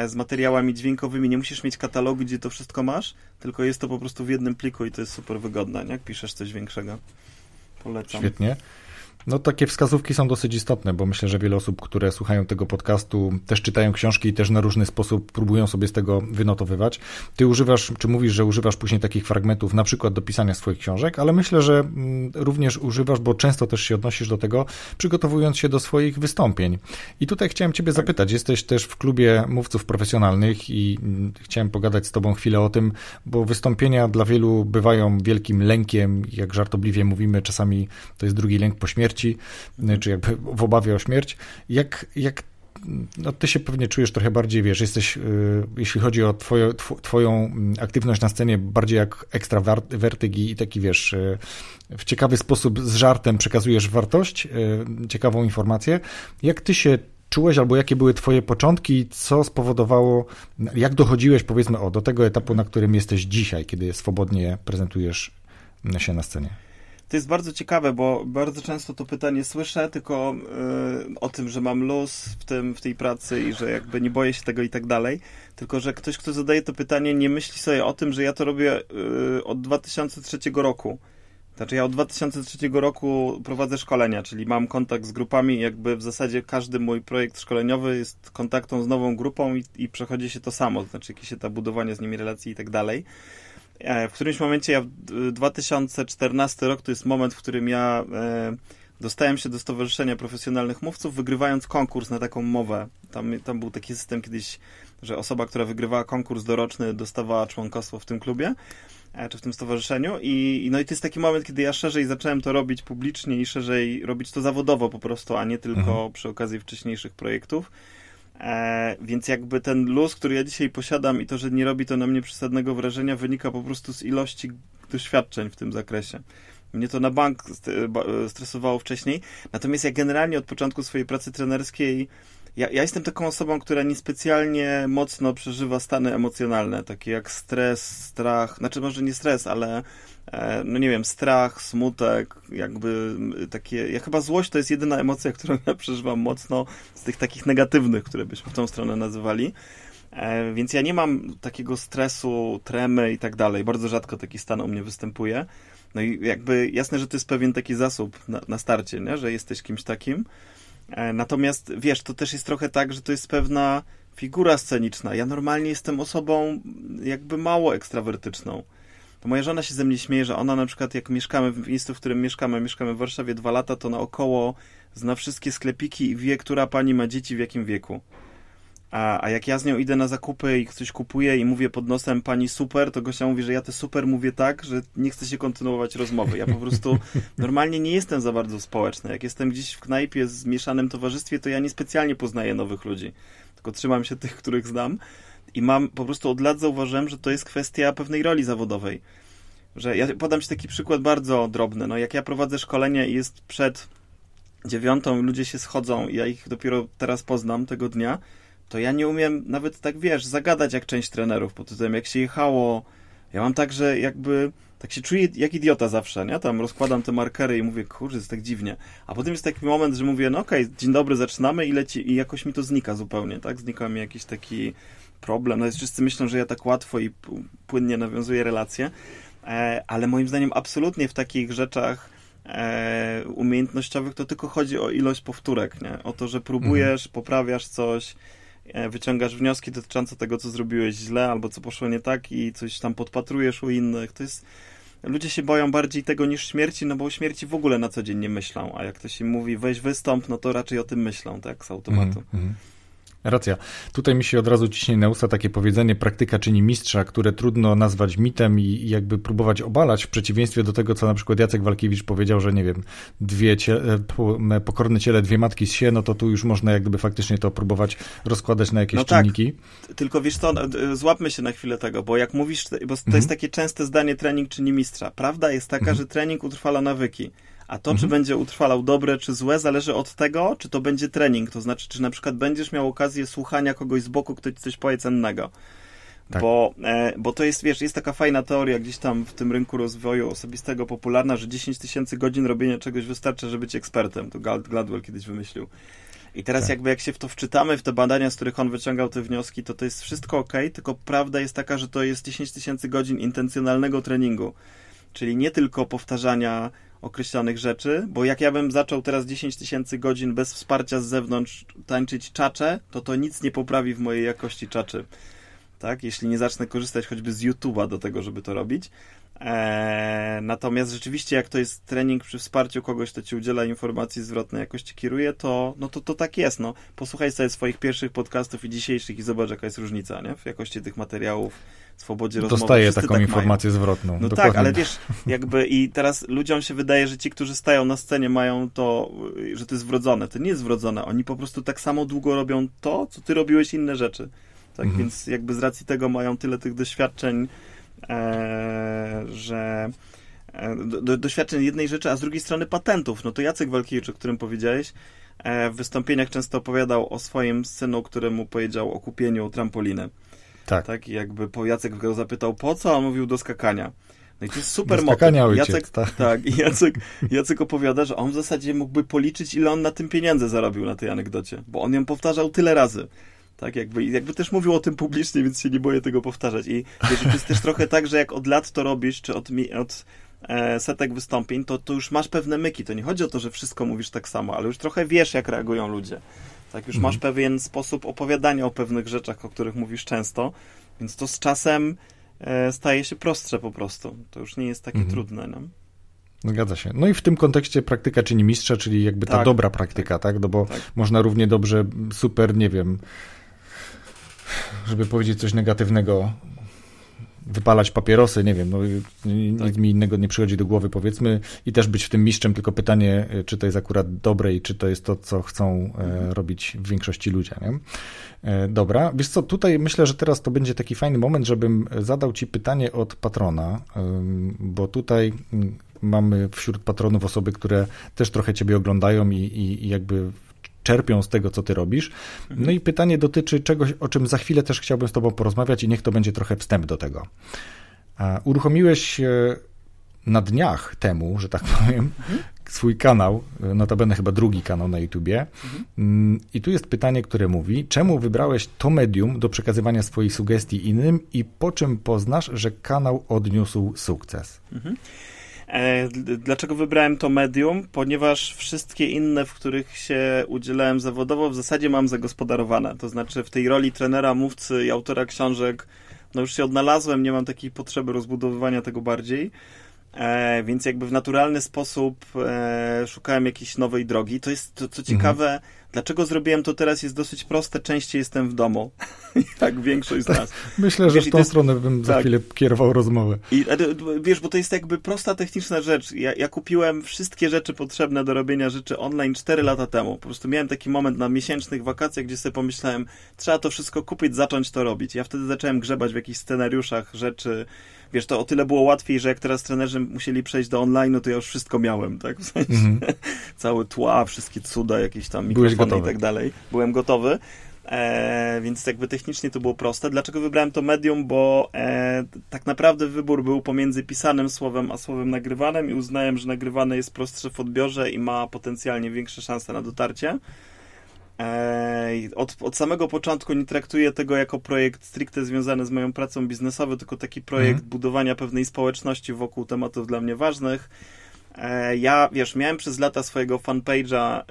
z materiałami dźwiękowymi. Nie musisz mieć katalogu, gdzie to wszystko masz, tylko jest to po prostu w jednym pliku i to jest super wygodne, nie? Jak piszesz coś większego. Polecam. Świetnie. No takie wskazówki są dosyć istotne, bo myślę, że wiele osób, które słuchają tego podcastu, też czytają książki i też na różny sposób próbują sobie z tego wynotowywać. Ty używasz, czy mówisz, że używasz później takich fragmentów na przykład do pisania swoich książek, ale myślę, że również używasz, bo często też się odnosisz do tego, przygotowując się do swoich wystąpień. I tutaj chciałem ciebie zapytać, jesteś też w klubie mówców profesjonalnych i chciałem pogadać z tobą chwilę o tym, bo wystąpienia dla wielu bywają wielkim lękiem, jak żartobliwie mówimy, czasami to jest drugi lęk po śmierci, czy jakby w obawie o śmierć. No ty się pewnie czujesz trochę bardziej, wiesz, jesteś, jeśli chodzi o twoją aktywność na scenie, bardziej jak ekstrawertyk i taki, wiesz, w ciekawy sposób z żartem przekazujesz wartość, ciekawą informację. Jak ty się czułeś albo jakie były twoje początki, co spowodowało, jak dochodziłeś powiedzmy do tego etapu, na którym jesteś dzisiaj, kiedy swobodnie prezentujesz się na scenie? To jest bardzo ciekawe, bo bardzo często to pytanie słyszę, tylko o tym, że mam luz w tej pracy i że jakby nie boję się tego i tak dalej, tylko że ktoś, kto zadaje to pytanie, nie myśli sobie o tym, że ja to robię od 2003 roku. Znaczy ja od 2003 roku prowadzę szkolenia, czyli mam kontakt z grupami, jakby w zasadzie każdy mój projekt szkoleniowy jest kontaktą z nową grupą i przechodzi się to samo, znaczy jakieś to budowanie z nimi relacji i tak dalej. W którymś momencie, 2014 rok to jest moment, w którym ja dostałem się do Stowarzyszenia Profesjonalnych Mówców, wygrywając konkurs na taką mowę. Tam był taki system kiedyś, że osoba, która wygrywała konkurs doroczny, dostawała członkostwo w tym klubie, czy w tym stowarzyszeniu. No i to jest taki moment, kiedy ja szerzej zacząłem to robić publicznie i szerzej robić to zawodowo po prostu, a nie tylko przy okazji wcześniejszych projektów. Więc jakby ten luz, który ja dzisiaj posiadam i to, że nie robi to na mnie przesadnego wrażenia, wynika po prostu z ilości doświadczeń w tym zakresie. Mnie to na bank stresowało wcześniej. Natomiast ja generalnie od początku swojej pracy trenerskiej ja jestem taką osobą, która niespecjalnie mocno przeżywa stany emocjonalne, takie jak stres, strach, znaczy może nie stres, ale no nie wiem, strach, smutek, jakby takie, ja chyba złość to jest jedyna emocja, którą ja przeżywam mocno z tych takich negatywnych, które byśmy w tą stronę nazywali, więc ja nie mam takiego stresu, tremy i tak dalej, bardzo rzadko taki stan u mnie występuje, no i jakby jasne, że to jest pewien taki zasób na starcie, nie? Że jesteś kimś takim. Natomiast, wiesz, to też jest trochę tak, że to jest pewna figura sceniczna. Ja normalnie jestem osobą jakby mało ekstrawertyczną. To moja żona się ze mnie śmieje, że ona na przykład, jak mieszkamy w miejscu, w którym mieszkamy w Warszawie 2 lata, to naokoło zna wszystkie sklepiki i wie, która pani ma dzieci w jakim wieku. A jak ja z nią idę na zakupy i coś kupuję i mówię pod nosem pani super, to Gosia mówi, że ja te super mówię tak, że nie chce się kontynuować rozmowy. Ja po prostu normalnie nie jestem za bardzo społeczny. Jak jestem gdzieś w knajpie w mieszanym towarzystwie, to ja niespecjalnie poznaję nowych ludzi. Tylko trzymam się tych, których znam. I mam po prostu od lat zauważyłem, że to jest kwestia pewnej roli zawodowej. Że ja podam ci taki przykład bardzo drobny. No jak ja prowadzę szkolenie i jest przed 9:00 i ludzie się schodzą i ja ich dopiero teraz poznam tego dnia, to ja nie umiem nawet tak, wiesz, zagadać jak część trenerów pod tytułem, jak się jechało. Ja mam tak, że jakby tak się czuję jak idiota zawsze, nie? Tam rozkładam te markery i mówię, kurczę, jest tak dziwnie. A potem jest taki moment, że mówię, no okej, dzień dobry, zaczynamy i leci, i jakoś mi to znika zupełnie, tak? Znika mi jakiś taki problem. No jest, wszyscy myślą, że ja tak łatwo i płynnie nawiązuję relacje, ale moim zdaniem absolutnie w takich rzeczach umiejętnościowych to tylko chodzi o ilość powtórek, nie? O to, że próbujesz, poprawiasz coś, wyciągasz wnioski dotyczące tego, co zrobiłeś źle albo co poszło nie tak i coś tam podpatrujesz u innych. To jest... Ludzie się boją bardziej tego niż śmierci, no bo o śmierci w ogóle na co dzień nie myślą, a jak ktoś im mówi weź wystąp, no to raczej o tym myślą, tak, z automatu. Racja. Tutaj mi się od razu ciśnie na usta takie powiedzenie, praktyka czyni mistrza, które trudno nazwać mitem i jakby próbować obalać, w przeciwieństwie do tego, co na przykład Jacek Walkiewicz powiedział, że nie wiem, pokorne ciele, 2 matki z sie, no to tu już można jak gdyby faktycznie to próbować rozkładać na jakieś czynniki. Tylko wiesz co, złapmy się na chwilę tego, bo jak mówisz, bo to jest takie częste zdanie, trening czyni mistrza. Prawda jest taka, że trening utrwala nawyki. A to, czy będzie utrwalał dobre, czy złe, zależy od tego, czy to będzie trening. To znaczy, czy na przykład będziesz miał okazję słuchania kogoś z boku, ktoś coś powie cennego. Tak. Bo to jest, wiesz, jest taka fajna teoria gdzieś tam w tym rynku rozwoju osobistego popularna, że 10 000 godzin robienia czegoś wystarcza, żeby być ekspertem. To Gladwell kiedyś wymyślił. I teraz jakby jak się w to wczytamy, w te badania, z których on wyciągał te wnioski, to jest wszystko okej, tylko prawda jest taka, że to jest 10 000 godzin intencjonalnego treningu. Czyli nie tylko powtarzania określonych rzeczy, bo jak ja bym zaczął teraz 10 000 godzin bez wsparcia z zewnątrz tańczyć czacze, to nic nie poprawi w mojej jakości czaczy. Tak? Jeśli nie zacznę korzystać choćby z YouTube'a do tego, żeby to robić. Natomiast rzeczywiście, jak to jest trening przy wsparciu kogoś, kto ci udziela informacji zwrotnej, jakoś ci kieruje, to tak jest. No. Posłuchaj sobie swoich pierwszych podcastów i dzisiejszych i zobacz, jaka jest różnica, nie? W jakości tych materiałów, swobodzie rozmowy. Dostaję taką informację zwrotną. No dokładnie. Tak, ale wiesz, jakby i teraz ludziom się wydaje, że ci, którzy stają na scenie, mają to, że to jest wrodzone. To nie jest wrodzone. Oni po prostu tak samo długo robią to, co ty robiłeś inne rzeczy. Tak, więc jakby z racji tego mają tyle tych doświadczeń, że doświadczeń jednej rzeczy, a z drugiej strony patentów. No to Jacek Walkiewicz, o którym powiedziałeś, w wystąpieniach często opowiadał o swoim synu, któremu powiedział o kupieniu trampoliny. Tak. Tak, jakby po Jacek go zapytał, po co? A on mówił, do skakania. No i to jest super motyw. Jacek opowiada, że on w zasadzie mógłby policzyć, ile on na tym pieniędzy zarobił na tej anegdocie, bo on ją powtarzał tyle razy. Tak, jakby też mówił o tym publicznie, więc się nie boję tego powtarzać. I wiesz, to jest też trochę tak, że jak od lat to robisz, czy od setek wystąpień, to już masz pewne myki. To nie chodzi o to, że wszystko mówisz tak samo, ale już trochę wiesz, jak reagują ludzie. Tak, już masz pewien sposób opowiadania o pewnych rzeczach, o których mówisz często, więc to z czasem staje się prostsze po prostu. To już nie jest takie trudne, no. Zgadza się. No i w tym kontekście praktyka czyni mistrza, czyli jakby ta dobra praktyka, tak? No bo można równie dobrze super, nie wiem, żeby powiedzieć coś negatywnego, wypalać papierosy, nie wiem, no nic mi innego nie przychodzi do głowy, powiedzmy, i też być w tym mistrzem, tylko pytanie, czy to jest akurat dobre i czy to jest to, co chcą robić w większości ludzie, nie? Dobra, wiesz co, tutaj myślę, że teraz to będzie taki fajny moment, żebym zadał ci pytanie od patrona, bo tutaj mamy wśród patronów osoby, które też trochę ciebie oglądają i jakby czerpią z tego, co ty robisz. No i pytanie dotyczy czegoś, o czym za chwilę też chciałbym z tobą porozmawiać i niech to będzie trochę wstęp do tego. Uruchomiłeś na dniach temu, że tak powiem, swój kanał, notabene chyba drugi kanał na YouTubie. I tu jest pytanie, które mówi, czemu wybrałeś to medium do przekazywania swojej sugestii innym i po czym poznasz, że kanał odniósł sukces? Dlaczego wybrałem to medium? Ponieważ wszystkie inne, w których się udzielałem zawodowo, w zasadzie mam zagospodarowane. To znaczy w tej roli trenera, mówcy i autora książek no już się odnalazłem, nie mam takiej potrzeby rozbudowywania tego bardziej. Więc jakby w naturalny sposób szukałem jakiejś nowej drogi. To jest, co ciekawe, dlaczego zrobiłem to teraz, jest dosyć proste. Częściej jestem w domu. Tak, większość z nas. Myślę, że wiesz, w tą stronę bym za chwilę kierował rozmowę. I, wiesz, bo to jest jakby prosta techniczna rzecz. Ja kupiłem wszystkie rzeczy potrzebne do robienia rzeczy online 4 lata temu. Po prostu miałem taki moment na miesięcznych wakacjach, gdzie sobie pomyślałem, trzeba to wszystko kupić, zacząć to robić. Ja wtedy zacząłem grzebać w jakichś scenariuszach rzeczy. Wiesz, to o tyle było łatwiej, że jak teraz trenerzy musieli przejść do online'u, to ja już wszystko miałem, tak? W sensie całe tła, wszystkie cuda, jakieś tam mikrofony i tak dalej. Byłem gotowy, więc jakby technicznie to było proste. Dlaczego wybrałem to medium? Bo tak naprawdę wybór był pomiędzy pisanym słowem, a słowem nagrywanym i uznałem, że nagrywane jest prostsze w odbiorze i ma potencjalnie większe szanse na dotarcie. Od samego początku nie traktuję tego jako projekt stricte związany z moją pracą biznesową, tylko taki projekt budowania pewnej społeczności wokół tematów dla mnie ważnych. Ja, wiesz, miałem przez lata swojego fanpage'a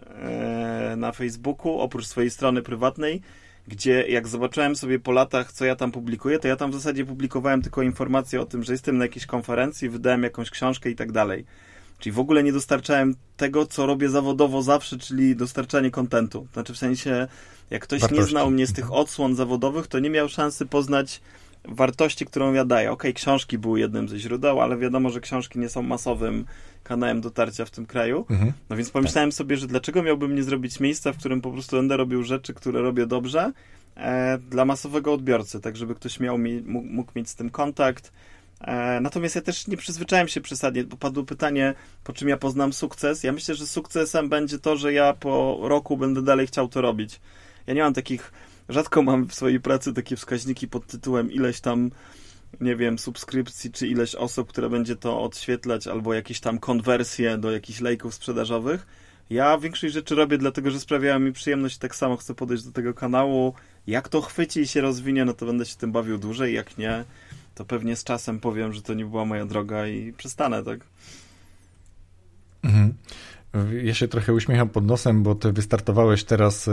na Facebooku, oprócz swojej strony prywatnej, gdzie jak zobaczyłem sobie po latach, co ja tam publikuję, to ja tam w zasadzie publikowałem tylko informacje o tym, że jestem na jakiejś konferencji, wydałem jakąś książkę i tak dalej. Czyli w ogóle nie dostarczałem tego, co robię zawodowo zawsze, czyli dostarczanie kontentu. Znaczy w sensie, jak ktoś wartości. Nie znał mnie z tych odsłon zawodowych, to nie miał szansy poznać wartości, którą ja daję. Okej, książki były jednym ze źródeł, ale wiadomo, że książki nie są masowym kanałem dotarcia w tym kraju. No więc pomyślałem sobie, że dlaczego miałbym nie zrobić miejsca, w którym po prostu będę robił rzeczy, które robię dobrze, dla masowego odbiorcy, tak żeby ktoś mógł mieć z tym kontakt. Natomiast ja też nie przyzwyczaiłem się przesadnie, bo padło pytanie, po czym ja poznam sukces. Ja myślę, że sukcesem będzie to, że ja po roku będę dalej chciał to robić. Ja nie mam takich, rzadko mam w swojej pracy takie wskaźniki pod tytułem ileś tam, nie wiem, subskrypcji, czy ileś osób, które będzie to odświetlać, albo jakieś tam konwersje do jakichś lejków sprzedażowych. Ja większość rzeczy robię dlatego, że sprawiają mi przyjemność i tak samo chcę podejść do tego kanału. Jak to chwyci i się rozwinie, no to będę się tym bawił dłużej, jak nie, to pewnie z czasem powiem, że to nie była moja droga i przestanę, tak? Ja się trochę uśmiecham pod nosem, bo ty wystartowałeś teraz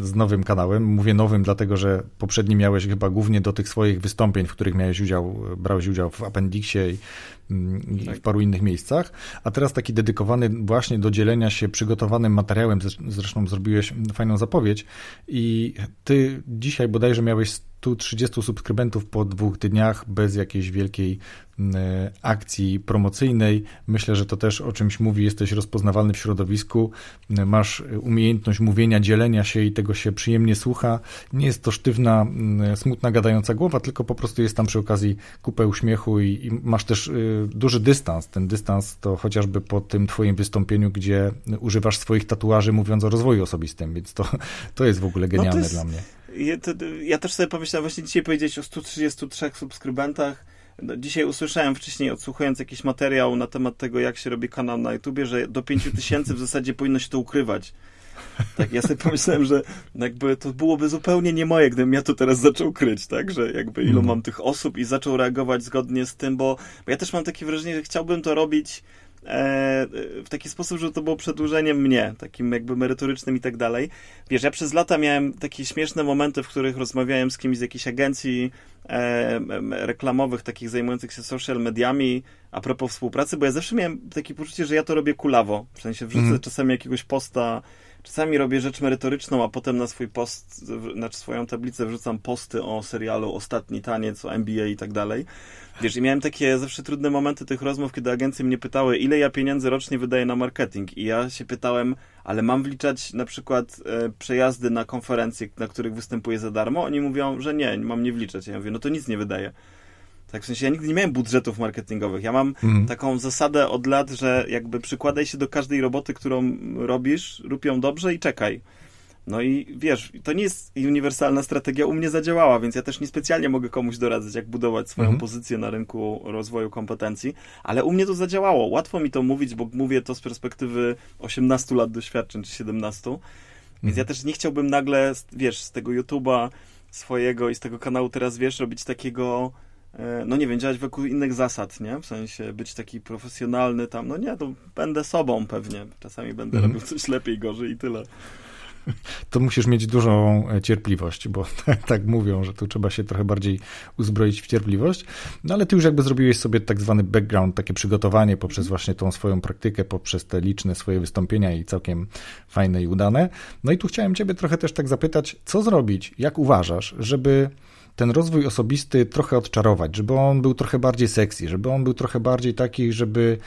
z nowym kanałem. Mówię nowym, dlatego że poprzedni miałeś chyba głównie do tych swoich wystąpień, w których miałeś udział, brałeś udział w Appendixie i w paru innych miejscach, a teraz taki dedykowany właśnie do dzielenia się przygotowanym materiałem, zresztą zrobiłeś fajną zapowiedź i ty dzisiaj bodajże miałeś 130 subskrybentów po 2 dniach bez jakiejś wielkiej akcji promocyjnej. Myślę, że to też o czymś mówi, jesteś rozpoznawalny w środowisku, masz umiejętność mówienia, dzielenia się i tego się przyjemnie słucha. Nie jest to sztywna, smutna, gadająca głowa, tylko po prostu jest tam przy okazji kupę uśmiechu i masz też duży dystans. Ten dystans to chociażby po tym twoim wystąpieniu, gdzie używasz swoich tatuaży mówiąc o rozwoju osobistym, więc to jest w ogóle genialne dla mnie. Ja też sobie pomyślałem, właśnie dzisiaj powiedzieć o 133 subskrybentach. Dzisiaj usłyszałem wcześniej, odsłuchując jakiś materiał na temat tego, jak się robi kanał na YouTubie, że do 5000 w zasadzie powinno się to ukrywać. Tak, ja sobie pomyślałem, że jakby to byłoby zupełnie nie moje, gdybym ja to teraz zaczął kryć, tak, że jakby ilu mam tych osób i zaczął reagować zgodnie z tym, bo ja też mam takie wrażenie, że chciałbym to robić w taki sposób, żeby to było przedłużeniem mnie, takim jakby merytorycznym i tak dalej. Wiesz, ja przez lata miałem takie śmieszne momenty, w których rozmawiałem z kimś z jakichś agencji reklamowych, takich zajmujących się social mediami, a propos współpracy, bo ja zawsze miałem takie poczucie, że ja to robię kulawo, w sensie wrzucę czasami jakiegoś posta, czasami robię rzecz merytoryczną, a potem na swój post, znaczy swoją tablicę wrzucam posty o serialu Ostatni Taniec, o MBA i tak dalej. Wiesz, i miałem takie zawsze trudne momenty tych rozmów, kiedy agencje mnie pytały, ile ja pieniędzy rocznie wydaję na marketing. I ja się pytałem, ale mam wliczać na przykład przejazdy na konferencje, na których występuję za darmo? Oni mówią, że nie, mam nie wliczać. Ja mówię, no to nic nie wydaję. Tak, w sensie ja nigdy nie miałem budżetów marketingowych. Ja mam taką zasadę od lat, że jakby przykładaj się do każdej roboty, którą robisz, rób ją dobrze i czekaj. No i wiesz, to nie jest uniwersalna strategia, u mnie zadziałała, więc ja też niespecjalnie mogę komuś doradzać, jak budować swoją pozycję na rynku rozwoju kompetencji, ale u mnie to zadziałało. Łatwo mi to mówić, bo mówię to z perspektywy 18 lat doświadczeń, czy 17. Więc ja też nie chciałbym nagle, wiesz, z tego YouTube'a swojego i z tego kanału teraz, wiesz, robić takiego... no nie wiem, działać wokół innych zasad, nie? W sensie być taki profesjonalny tam, no nie, to będę sobą pewnie. Czasami będę robił coś lepiej, gorzej i tyle. To musisz mieć dużą cierpliwość, bo tak mówią, że tu trzeba się trochę bardziej uzbroić w cierpliwość, no ale ty już jakby zrobiłeś sobie tak zwany background, takie przygotowanie poprzez właśnie tą swoją praktykę, poprzez te liczne swoje wystąpienia i całkiem fajne i udane. No i tu chciałem ciebie trochę też tak zapytać, co zrobić, jak uważasz, żeby ten rozwój osobisty trochę odczarować, żeby on był trochę bardziej sexy, żeby on był trochę bardziej taki, żeby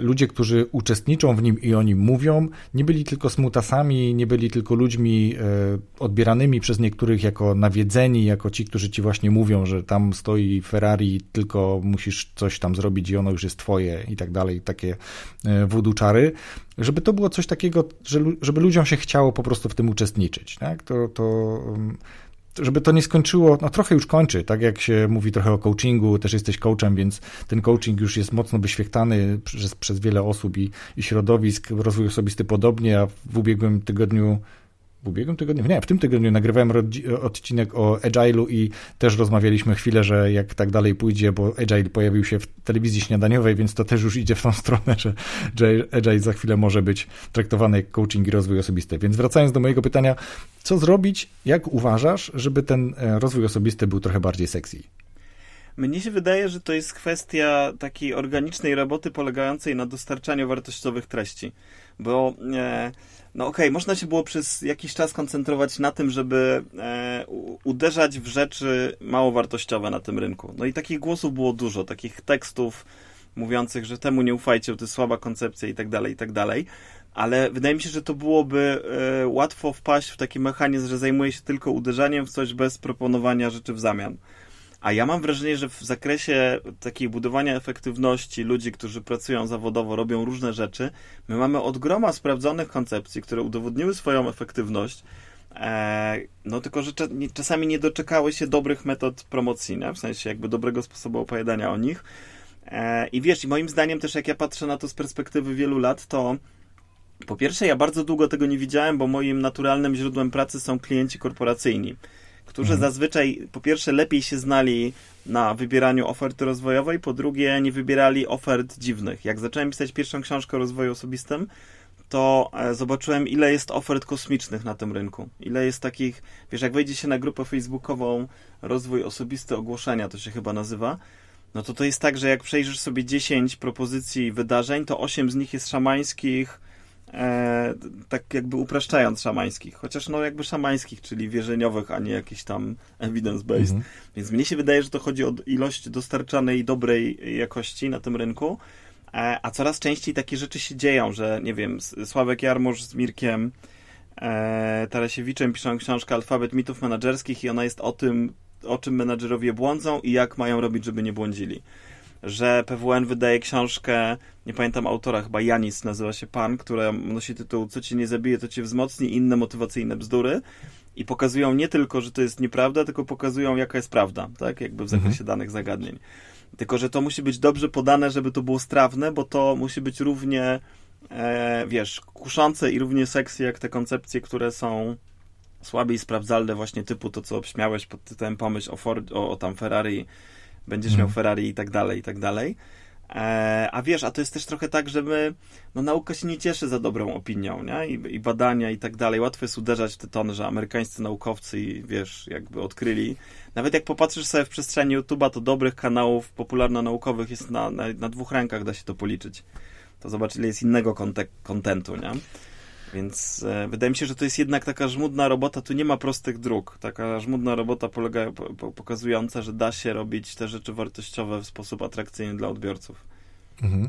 ludzie, którzy uczestniczą w nim i o nim mówią, nie byli tylko smutasami, nie byli tylko ludźmi odbieranymi przez niektórych jako nawiedzeni, jako ci, którzy ci właśnie mówią, że tam stoi Ferrari, tylko musisz coś tam zrobić i ono już jest twoje i tak dalej, takie voodoo czary. Żeby to było coś takiego, żeby ludziom się chciało po prostu w tym uczestniczyć. Tak? Żeby to nie skończyło, no trochę już kończy, tak jak się mówi trochę o coachingu, też jesteś coachem, więc ten coaching już jest mocno wyświechtany przez wiele osób i środowisk, rozwój osobisty podobnie, a w tym tygodniu nagrywałem odcinek o Agile'u i też rozmawialiśmy chwilę, że jak tak dalej pójdzie, bo Agile pojawił się w telewizji śniadaniowej, więc to też już idzie w tą stronę, że Agile za chwilę może być traktowany jak coaching i rozwój osobisty. Więc wracając do mojego pytania, co zrobić, jak uważasz, żeby ten rozwój osobisty był trochę bardziej sexy? Mnie się wydaje, że to jest kwestia takiej organicznej roboty polegającej na dostarczaniu wartościowych treści, bo... No okej, można się było przez jakiś czas koncentrować na tym, żeby uderzać w rzeczy mało wartościowe na tym rynku. No i takich głosów było dużo, takich tekstów mówiących, że temu nie ufajcie, to jest słaba koncepcja i tak dalej, i tak dalej. Ale wydaje mi się, że to byłoby łatwo wpaść w taki mechanizm, że zajmuje się tylko uderzaniem w coś bez proponowania rzeczy w zamian. A ja mam wrażenie, że w zakresie takiej budowania efektywności ludzi, którzy pracują zawodowo, robią różne rzeczy, my mamy od groma sprawdzonych koncepcji, które udowodniły swoją efektywność, no tylko, że czasami nie doczekały się dobrych metod promocji, w sensie jakby dobrego sposobu opowiadania o nich. I wiesz, i moim zdaniem też jak ja patrzę na to z perspektywy wielu lat, to po pierwsze ja bardzo długo tego nie widziałem, bo moim naturalnym źródłem pracy są klienci korporacyjni, którzy zazwyczaj po pierwsze lepiej się znali na wybieraniu oferty rozwojowej, po drugie nie wybierali ofert dziwnych. Jak zacząłem pisać pierwszą książkę o rozwoju osobistym, to zobaczyłem, ile jest ofert kosmicznych na tym rynku. Ile jest takich, wiesz, jak wejdzie się na grupę facebookową Rozwój Osobisty Ogłoszenia, to się chyba nazywa, no to jest tak, że jak przejrzysz sobie 10 propozycji wydarzeń, to 8 z nich jest szamańskich, tak jakby upraszczając szamańskich, chociaż no jakby szamańskich, czyli wierzeniowych, a nie jakichś tam evidence-based. Więc mnie się wydaje, że to chodzi o ilość dostarczanej dobrej jakości na tym rynku, a coraz częściej takie rzeczy się dzieją, że nie wiem, Sławek Jarmusz z Mirkiem Talasiewiczem piszą książkę Alfabet mitów menadżerskich i ona jest o tym, o czym menadżerowie błądzą i jak mają robić, żeby nie błądzili. że PWN wydaje książkę, nie pamiętam autora, chyba Janis nazywa się pan, która nosi tytuł Co cię nie zabije, to cię wzmocni i inne motywacyjne bzdury. I pokazują nie tylko, że to jest nieprawda, tylko pokazują, jaka jest prawda, tak? Jakby w zakresie danych zagadnień. Tylko, że to musi być dobrze podane, żeby to było strawne, bo to musi być równie, kuszące i równie sexy, jak te koncepcje, które są słabiej sprawdzalne, właśnie typu to, co obśmiałeś pod tytułem pomyśl o Ford, o tam Ferrari, będziesz miał Ferrari i tak dalej, i tak dalej. A to jest też trochę tak, że my, nauka się nie cieszy za dobrą opinią, nie? I badania i tak dalej. Łatwo jest uderzać w te tony, że amerykańscy naukowcy, jakby odkryli. Nawet jak popatrzysz sobie w przestrzeni YouTube'a, to dobrych kanałów popularno-naukowych jest na dwóch rękach, da się to policzyć. To zobacz, ile jest innego kontentu, nie? Więc wydaje mi się, że to jest jednak taka żmudna robota, tu nie ma prostych dróg. Taka żmudna robota pokazująca, że da się robić te rzeczy wartościowe w sposób atrakcyjny dla odbiorców. Mhm.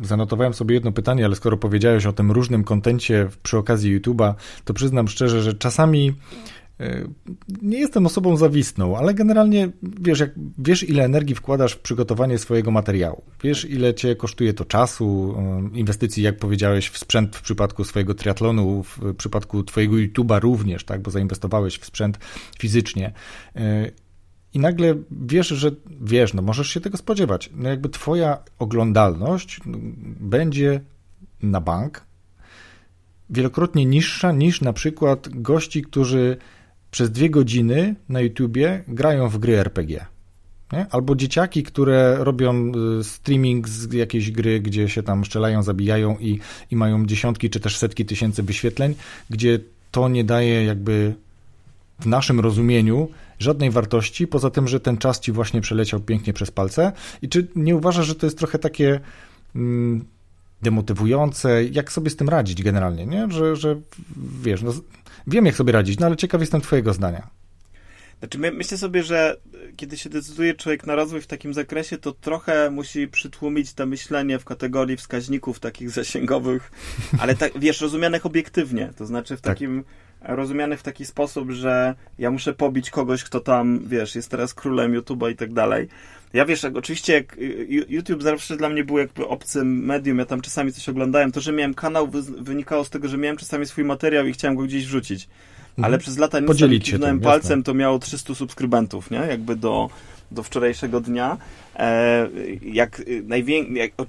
Zanotowałem sobie jedno pytanie, ale skoro powiedziałeś o tym różnym kontencie przy okazji YouTube'a, to przyznam szczerze, że czasami nie jestem osobą zawistną, ale generalnie wiesz, ile energii wkładasz w przygotowanie swojego materiału, wiesz, ile cię kosztuje to czasu, inwestycji, jak powiedziałeś, w sprzęt w przypadku swojego triatlonu, w przypadku twojego YouTube'a również, tak, bo zainwestowałeś w sprzęt fizycznie. I nagle wiesz, że możesz się tego spodziewać. Twoja oglądalność będzie na bank wielokrotnie niższa niż na przykład gości, którzy przez 2 godziny na YouTubie grają w gry RPG. Nie? Albo dzieciaki, które robią streaming z jakiejś gry, gdzie się tam strzelają, zabijają i mają dziesiątki czy też setki tysięcy wyświetleń, gdzie to nie daje w naszym rozumieniu żadnej wartości, poza tym, że ten czas ci właśnie przeleciał pięknie przez palce. I czy nie uważasz, że to jest trochę takie demotywujące? Jak sobie z tym radzić generalnie, nie? Że wiem, jak sobie radzić, ale ciekaw jestem twojego zdania. Znaczy, myślę sobie, że kiedy się decyduje człowiek na rozwój w takim zakresie, to trochę musi przytłumić to myślenie w kategorii wskaźników takich zasięgowych, ale tak, rozumianych obiektywnie, to znaczy rozumianych w taki sposób, że ja muszę pobić kogoś, kto tam, jest teraz królem YouTube'a i tak dalej. Ja oczywiście jak YouTube zawsze dla mnie był obcym medium, ja tam czasami coś oglądałem, to, że miałem kanał wynikało z tego, że miałem czasami swój materiał i chciałem go gdzieś wrzucić. Ale przez lata nic tam nie kiwnąłem palcem, to miało 300 subskrybentów, nie? Do wczorajszego dnia.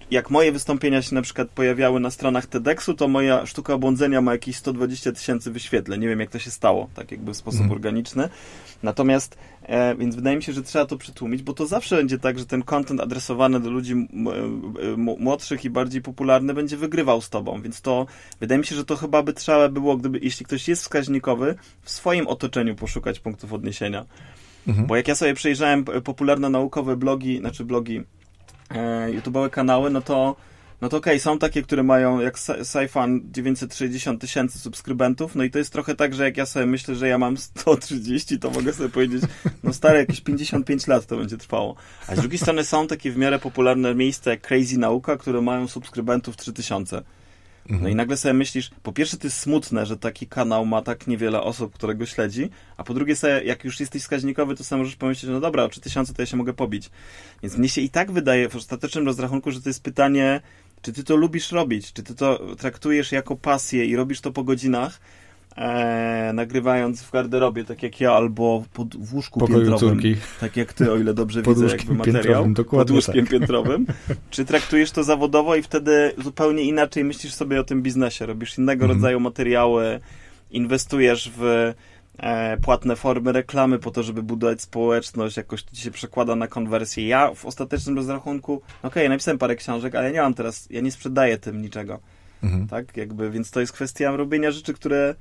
Jak moje wystąpienia się na przykład pojawiały na stronach TEDxu, to moja sztuka obłądzenia ma jakieś 120 tysięcy wyświetleń. Nie wiem, jak to się stało, tak w sposób organiczny. Natomiast, więc wydaje mi się, że trzeba to przytłumić, bo to zawsze będzie tak, że ten content adresowany do ludzi młodszych i bardziej popularny będzie wygrywał z tobą, więc to wydaje mi się, że to chyba by trzeba było, jeśli ktoś jest wskaźnikowy, w swoim otoczeniu poszukać punktów odniesienia. Bo jak ja sobie przejrzałem popularno-naukowe blogi, YouTube'owe kanały, no to okej, są takie, które mają jak Syfan 960 tysięcy subskrybentów, no i to jest trochę tak, że jak ja sobie myślę, że ja mam 130, to mogę sobie powiedzieć, stare jakieś 55 lat to będzie trwało. A z drugiej strony są takie w miarę popularne miejsca jak Crazy Nauka, które mają subskrybentów 3000. No i nagle sobie myślisz, po pierwsze to jest smutne, że taki kanał ma tak niewiele osób, które go śledzi, a po drugie sobie, jak już jesteś wskaźnikowy, to sobie możesz pomyśleć, no dobra, o 3000 to ja się mogę pobić. Więc mnie się i tak wydaje w ostatecznym rozrachunku, że to jest pytanie, czy ty to lubisz robić, czy ty to traktujesz jako pasję i robisz to po godzinach, nagrywając w garderobie, tak jak ja, albo w łóżku piętrowym, córki. Tak jak ty, o ile dobrze widzę materiał, pod łóżkiem piętrowym. Czy traktujesz to zawodowo i wtedy zupełnie inaczej myślisz sobie o tym biznesie, robisz innego rodzaju materiały, inwestujesz w płatne formy reklamy po to, żeby budować społeczność, jakoś to ci się przekłada na konwersję. Ja w ostatecznym rozrachunku, ja napisałem parę książek, ale ja nie mam teraz, ja nie sprzedaję tym niczego. Tak? Więc to jest kwestia robienia rzeczy, które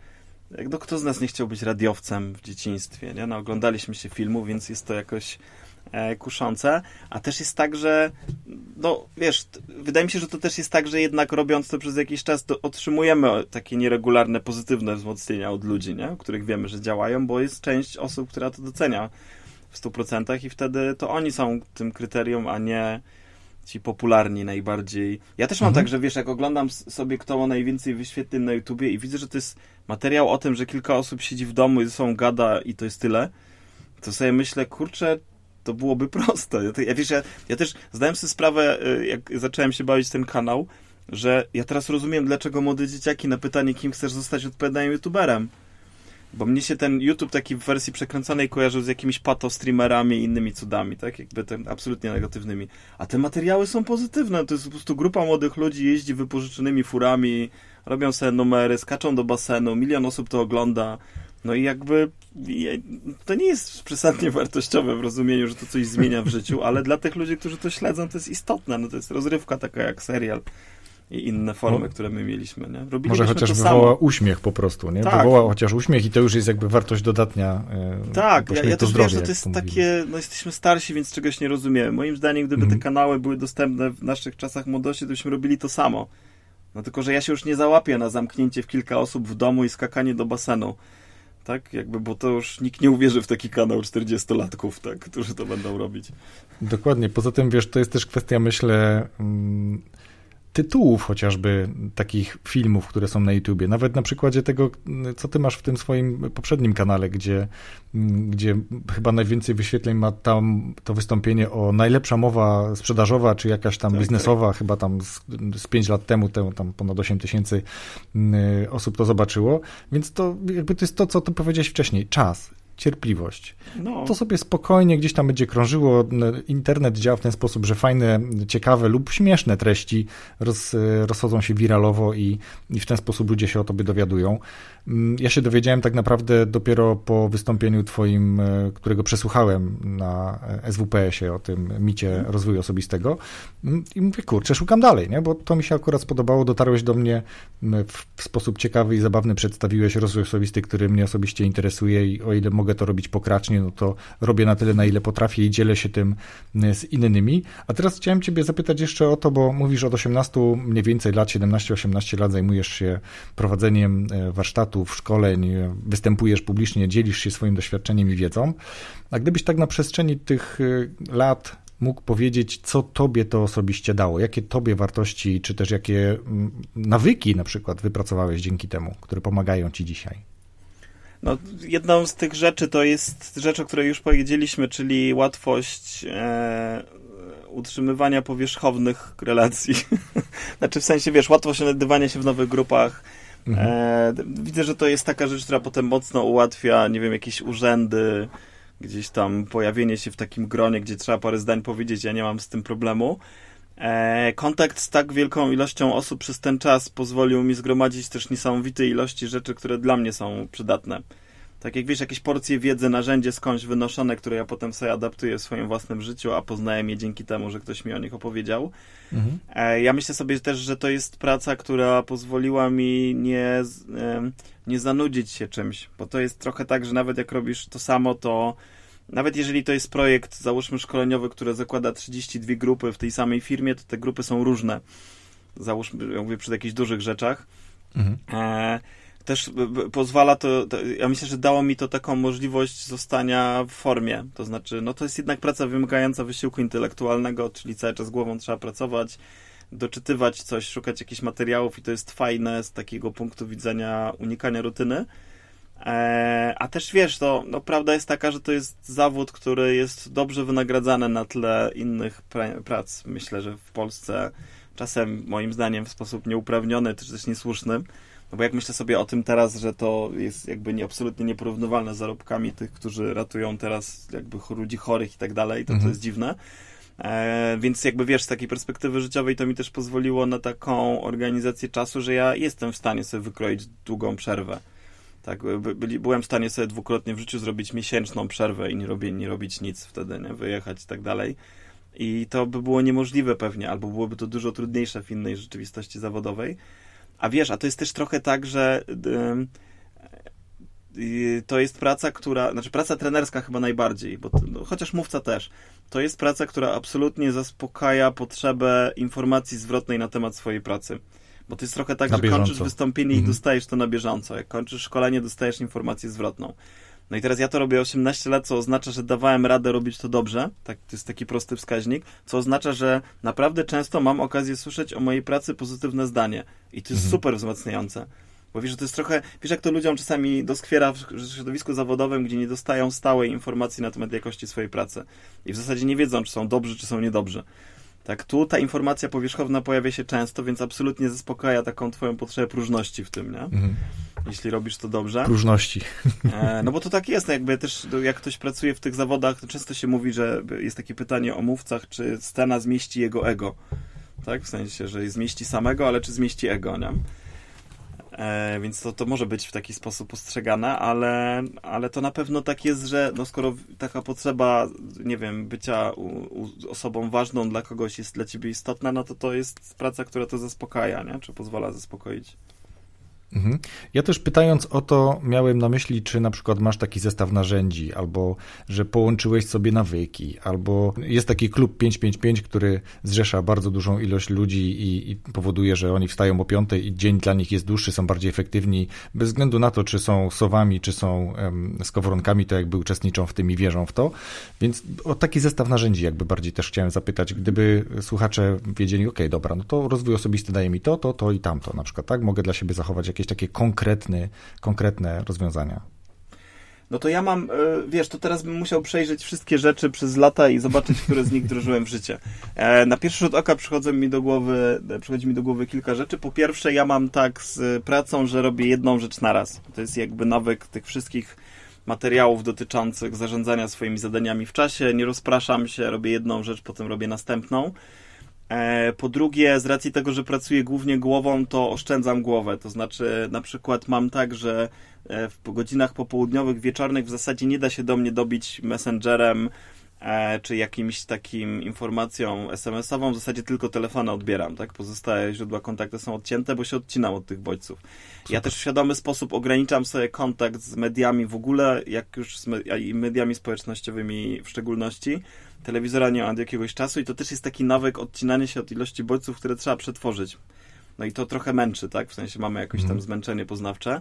kto z nas nie chciał być radiowcem w dzieciństwie, nie? Oglądaliśmy się filmu, więc jest to jakoś kuszące, a też jest tak, że wydaje mi się, że to też jest tak, że jednak robiąc to przez jakiś czas, to otrzymujemy takie nieregularne, pozytywne wzmocnienia od ludzi, nie? O których wiemy, że działają, bo jest część osób, która to docenia w 100% i wtedy to oni są tym kryterium, a nie ci popularni najbardziej. Ja też mam tak, że jak oglądam sobie, kto ma najwięcej wyświetleń na YouTubie i widzę, że to jest materiał o tym, że kilka osób siedzi w domu i ze sobą gada i to jest tyle, to sobie myślę, to byłoby proste. Ja też zdałem sobie sprawę, jak zacząłem się bawić ten kanał, że ja teraz rozumiem, dlaczego młode dzieciaki na pytanie, kim chcesz zostać, odpowiadają youtuberem. Bo mnie się ten YouTube taki w wersji przekręcanej kojarzył z jakimiś pato-streamerami i innymi cudami, tak? Jakby ten absolutnie negatywnymi. A te materiały są pozytywne. To jest po prostu grupa młodych ludzi, jeździ wypożyczonymi furami, robią sobie numery, skaczą do basenu, 1 milion osób to ogląda. No i jakby to nie jest przesadnie wartościowe w rozumieniu, że to coś zmienia w życiu, ale dla tych ludzi, którzy to śledzą, to jest istotne. No to jest rozrywka taka jak serial. I inne formy, które my mieliśmy, nie? Może chociaż wywoła uśmiech po prostu, nie? Tak. Wywoła chociaż uśmiech i to już jest jakby wartość dodatnia. Tak, ja też wiem, że to jest takie, no jesteśmy starsi, więc czegoś nie rozumiemy. Moim zdaniem, gdyby te kanały były dostępne w naszych czasach młodości, to byśmy robili to samo. No tylko, że ja się już nie załapię na zamknięcie w kilka osób w domu i skakanie do basenu. Tak? Jakby, bo to już nikt nie uwierzy w taki kanał 40-latków, tak? Którzy to będą robić. Dokładnie. Poza tym, wiesz, to jest też kwestia, myślę... tytułów chociażby takich filmów, które są na YouTubie. Nawet na przykładzie tego, co ty masz w tym swoim poprzednim kanale, gdzie chyba najwięcej wyświetleń ma tam to wystąpienie o najlepsza mowa sprzedażowa, czy jakaś tam biznesowa, chyba tam z 5 lat temu, tam ponad 8 000 osób to zobaczyło. Więc to jakby to jest to, co ty powiedziałeś wcześniej. Czas. Cierpliwość. No. To sobie spokojnie gdzieś tam będzie krążyło. Internet działa w ten sposób, że fajne, ciekawe lub śmieszne treści rozchodzą się wiralowo i w ten sposób ludzie się o tobie dowiadują. Ja się dowiedziałem tak naprawdę dopiero po wystąpieniu twoim, którego przesłuchałem na SWPS-ie o tym micie rozwoju osobistego i mówię, kurczę, szukam dalej, nie? Bo to mi się akurat spodobało, dotarłeś do mnie w sposób ciekawy i zabawny, przedstawiłeś rozwój osobisty, który mnie osobiście interesuje i o ile mogę to robić pokracznie, no to robię na tyle, na ile potrafię i dzielę się tym z innymi. A teraz chciałem ciebie zapytać jeszcze o to, bo mówisz od 18 mniej więcej lat, 17-18 lat zajmujesz się prowadzeniem warsztatów, szkoleń, występujesz publicznie, dzielisz się swoim doświadczeniem i wiedzą. A gdybyś tak na przestrzeni tych lat mógł powiedzieć, co tobie to osobiście dało, jakie tobie wartości, czy też jakie nawyki na przykład wypracowałeś dzięki temu, które pomagają ci dzisiaj? No, jedną z tych rzeczy to jest rzecz, o której już powiedzieliśmy, czyli łatwość utrzymywania powierzchownych relacji. Znaczy w sensie, wiesz, łatwość odnajdywania się w nowych grupach. Widzę, że to jest taka rzecz, która potem mocno ułatwia, nie wiem, jakieś urzędy, gdzieś tam pojawienie się w takim gronie, gdzie trzeba parę zdań powiedzieć, ja nie mam z tym problemu. Kontakt z tak wielką ilością osób przez ten czas pozwolił mi zgromadzić też niesamowite ilości rzeczy, które dla mnie są przydatne. Tak jak wiesz, jakieś porcje wiedzy, narzędzie skądś wynoszone, które ja potem sobie adaptuję w swoim własnym życiu, a poznałem je dzięki temu, że ktoś mi o nich opowiedział. Ja myślę sobie też, że to jest praca, która pozwoliła mi nie zanudzić się czymś, bo to jest trochę tak, że nawet jak robisz to samo, to nawet jeżeli to jest projekt, załóżmy, szkoleniowy, który zakłada 32 grupy w tej samej firmie, to te grupy są różne. Załóżmy, ja mówię przy jakichś dużych rzeczach. Też pozwala to, ja myślę, że dało mi to taką możliwość zostania w formie. To znaczy, no to jest jednak praca wymagająca wysiłku intelektualnego, czyli cały czas głową trzeba pracować, doczytywać coś, szukać jakichś materiałów i to jest fajne z takiego punktu widzenia unikania rutyny. A też wiesz, to no, prawda jest taka, że to jest zawód, który jest dobrze wynagradzany na tle innych prac. Myślę, że w Polsce czasem, moim zdaniem, w sposób nieuprawniony, czy też niesłuszny. No bo jak myślę sobie o tym teraz, że to jest jakby absolutnie nieporównywalne z zarobkami tych, którzy ratują teraz jakby ludzi chorych i tak dalej, to to jest dziwne. Więc jakby wiesz, z takiej perspektywy życiowej to mi też pozwoliło na taką organizację czasu, że ja jestem w stanie sobie wykroić długą przerwę. Tak, byłem w stanie sobie dwukrotnie w życiu zrobić miesięczną przerwę i nie robić nic wtedy, nie? Wyjechać i tak dalej. I to by było niemożliwe pewnie, albo byłoby to dużo trudniejsze w innej rzeczywistości zawodowej. A wiesz, a to jest też trochę tak, że to jest praca, która... Znaczy praca trenerska chyba najbardziej, bo chociaż mówca też. To jest praca, która absolutnie zaspokaja potrzebę informacji zwrotnej na temat swojej pracy. Bo to jest trochę tak, że kończysz wystąpienie i dostajesz to na bieżąco. Jak kończysz szkolenie, dostajesz informację zwrotną. No i teraz ja to robię 18 lat, co oznacza, że dawałem radę robić to dobrze. Tak, to jest taki prosty wskaźnik. Co oznacza, że naprawdę często mam okazję słyszeć o mojej pracy pozytywne zdanie. I to jest super wzmacniające. Bo wiesz, że to jest trochę, wiesz jak to ludziom czasami doskwiera w środowisku zawodowym, gdzie nie dostają stałej informacji na temat jakości swojej pracy. I w zasadzie nie wiedzą, czy są dobrzy, czy są niedobrzy. Tak, tu ta informacja powierzchowna pojawia się często, więc absolutnie zaspokaja taką twoją potrzebę próżności w tym, nie? Mhm. Jeśli robisz to dobrze. Próżności. No bo to tak jest, jakby też jak ktoś pracuje w tych zawodach, to często się mówi, że jest takie pytanie o mówcach, czy scena zmieści jego ego. Tak? W sensie, że zmieści samego, ale czy zmieści ego, nie? Więc to może być w taki sposób postrzegane, ale to na pewno tak jest, że no skoro taka potrzeba, nie wiem, bycia osobą ważną dla kogoś jest dla ciebie istotna, no to jest praca, która to zaspokaja, nie? Czy pozwala zaspokoić. Ja też pytając o to, miałem na myśli, czy na przykład masz taki zestaw narzędzi, albo że połączyłeś sobie nawyki, albo jest taki klub 555, który zrzesza bardzo dużą ilość ludzi i powoduje, że oni wstają o 5:00 i dzień dla nich jest dłuższy, są bardziej efektywni, bez względu na to, czy są sowami, czy są skowronkami, to jakby uczestniczą w tym i wierzą w to, więc o taki zestaw narzędzi jakby bardziej też chciałem zapytać, gdyby słuchacze wiedzieli, okej, dobra, no to rozwój osobisty daje mi to i tamto, na przykład, tak, mogę dla siebie zachować jakieś takie konkretne rozwiązania. No to ja mam, wiesz, to teraz bym musiał przejrzeć wszystkie rzeczy przez lata i zobaczyć, które z nich wdrożyłem w życie. Na pierwszy rzut oka przychodzi mi do głowy kilka rzeczy. Po pierwsze, ja mam tak z pracą, że robię jedną rzecz na raz. To jest jakby nawyk tych wszystkich materiałów dotyczących zarządzania swoimi zadaniami w czasie. Nie rozpraszam się, robię jedną rzecz, potem robię następną. Po drugie, z racji tego, że pracuję głównie głową, to oszczędzam głowę. To znaczy, na przykład mam tak, że w godzinach popołudniowych, wieczornych w zasadzie nie da się do mnie dobić messengerem czy jakimś takim informacją SMS-ową. W zasadzie tylko telefona odbieram, tak? Pozostałe źródła kontaktu są odcięte, bo się odcinam od tych bodźców. Ja też w świadomy sposób ograniczam sobie kontakt z mediami w ogóle, jak już i mediami społecznościowymi w szczególności. Telewizora nie ma od jakiegoś czasu i to też jest taki nawyk odcinania się od ilości bodźców, które trzeba przetworzyć. No i to trochę męczy, tak? W sensie mamy jakoś tam zmęczenie poznawcze.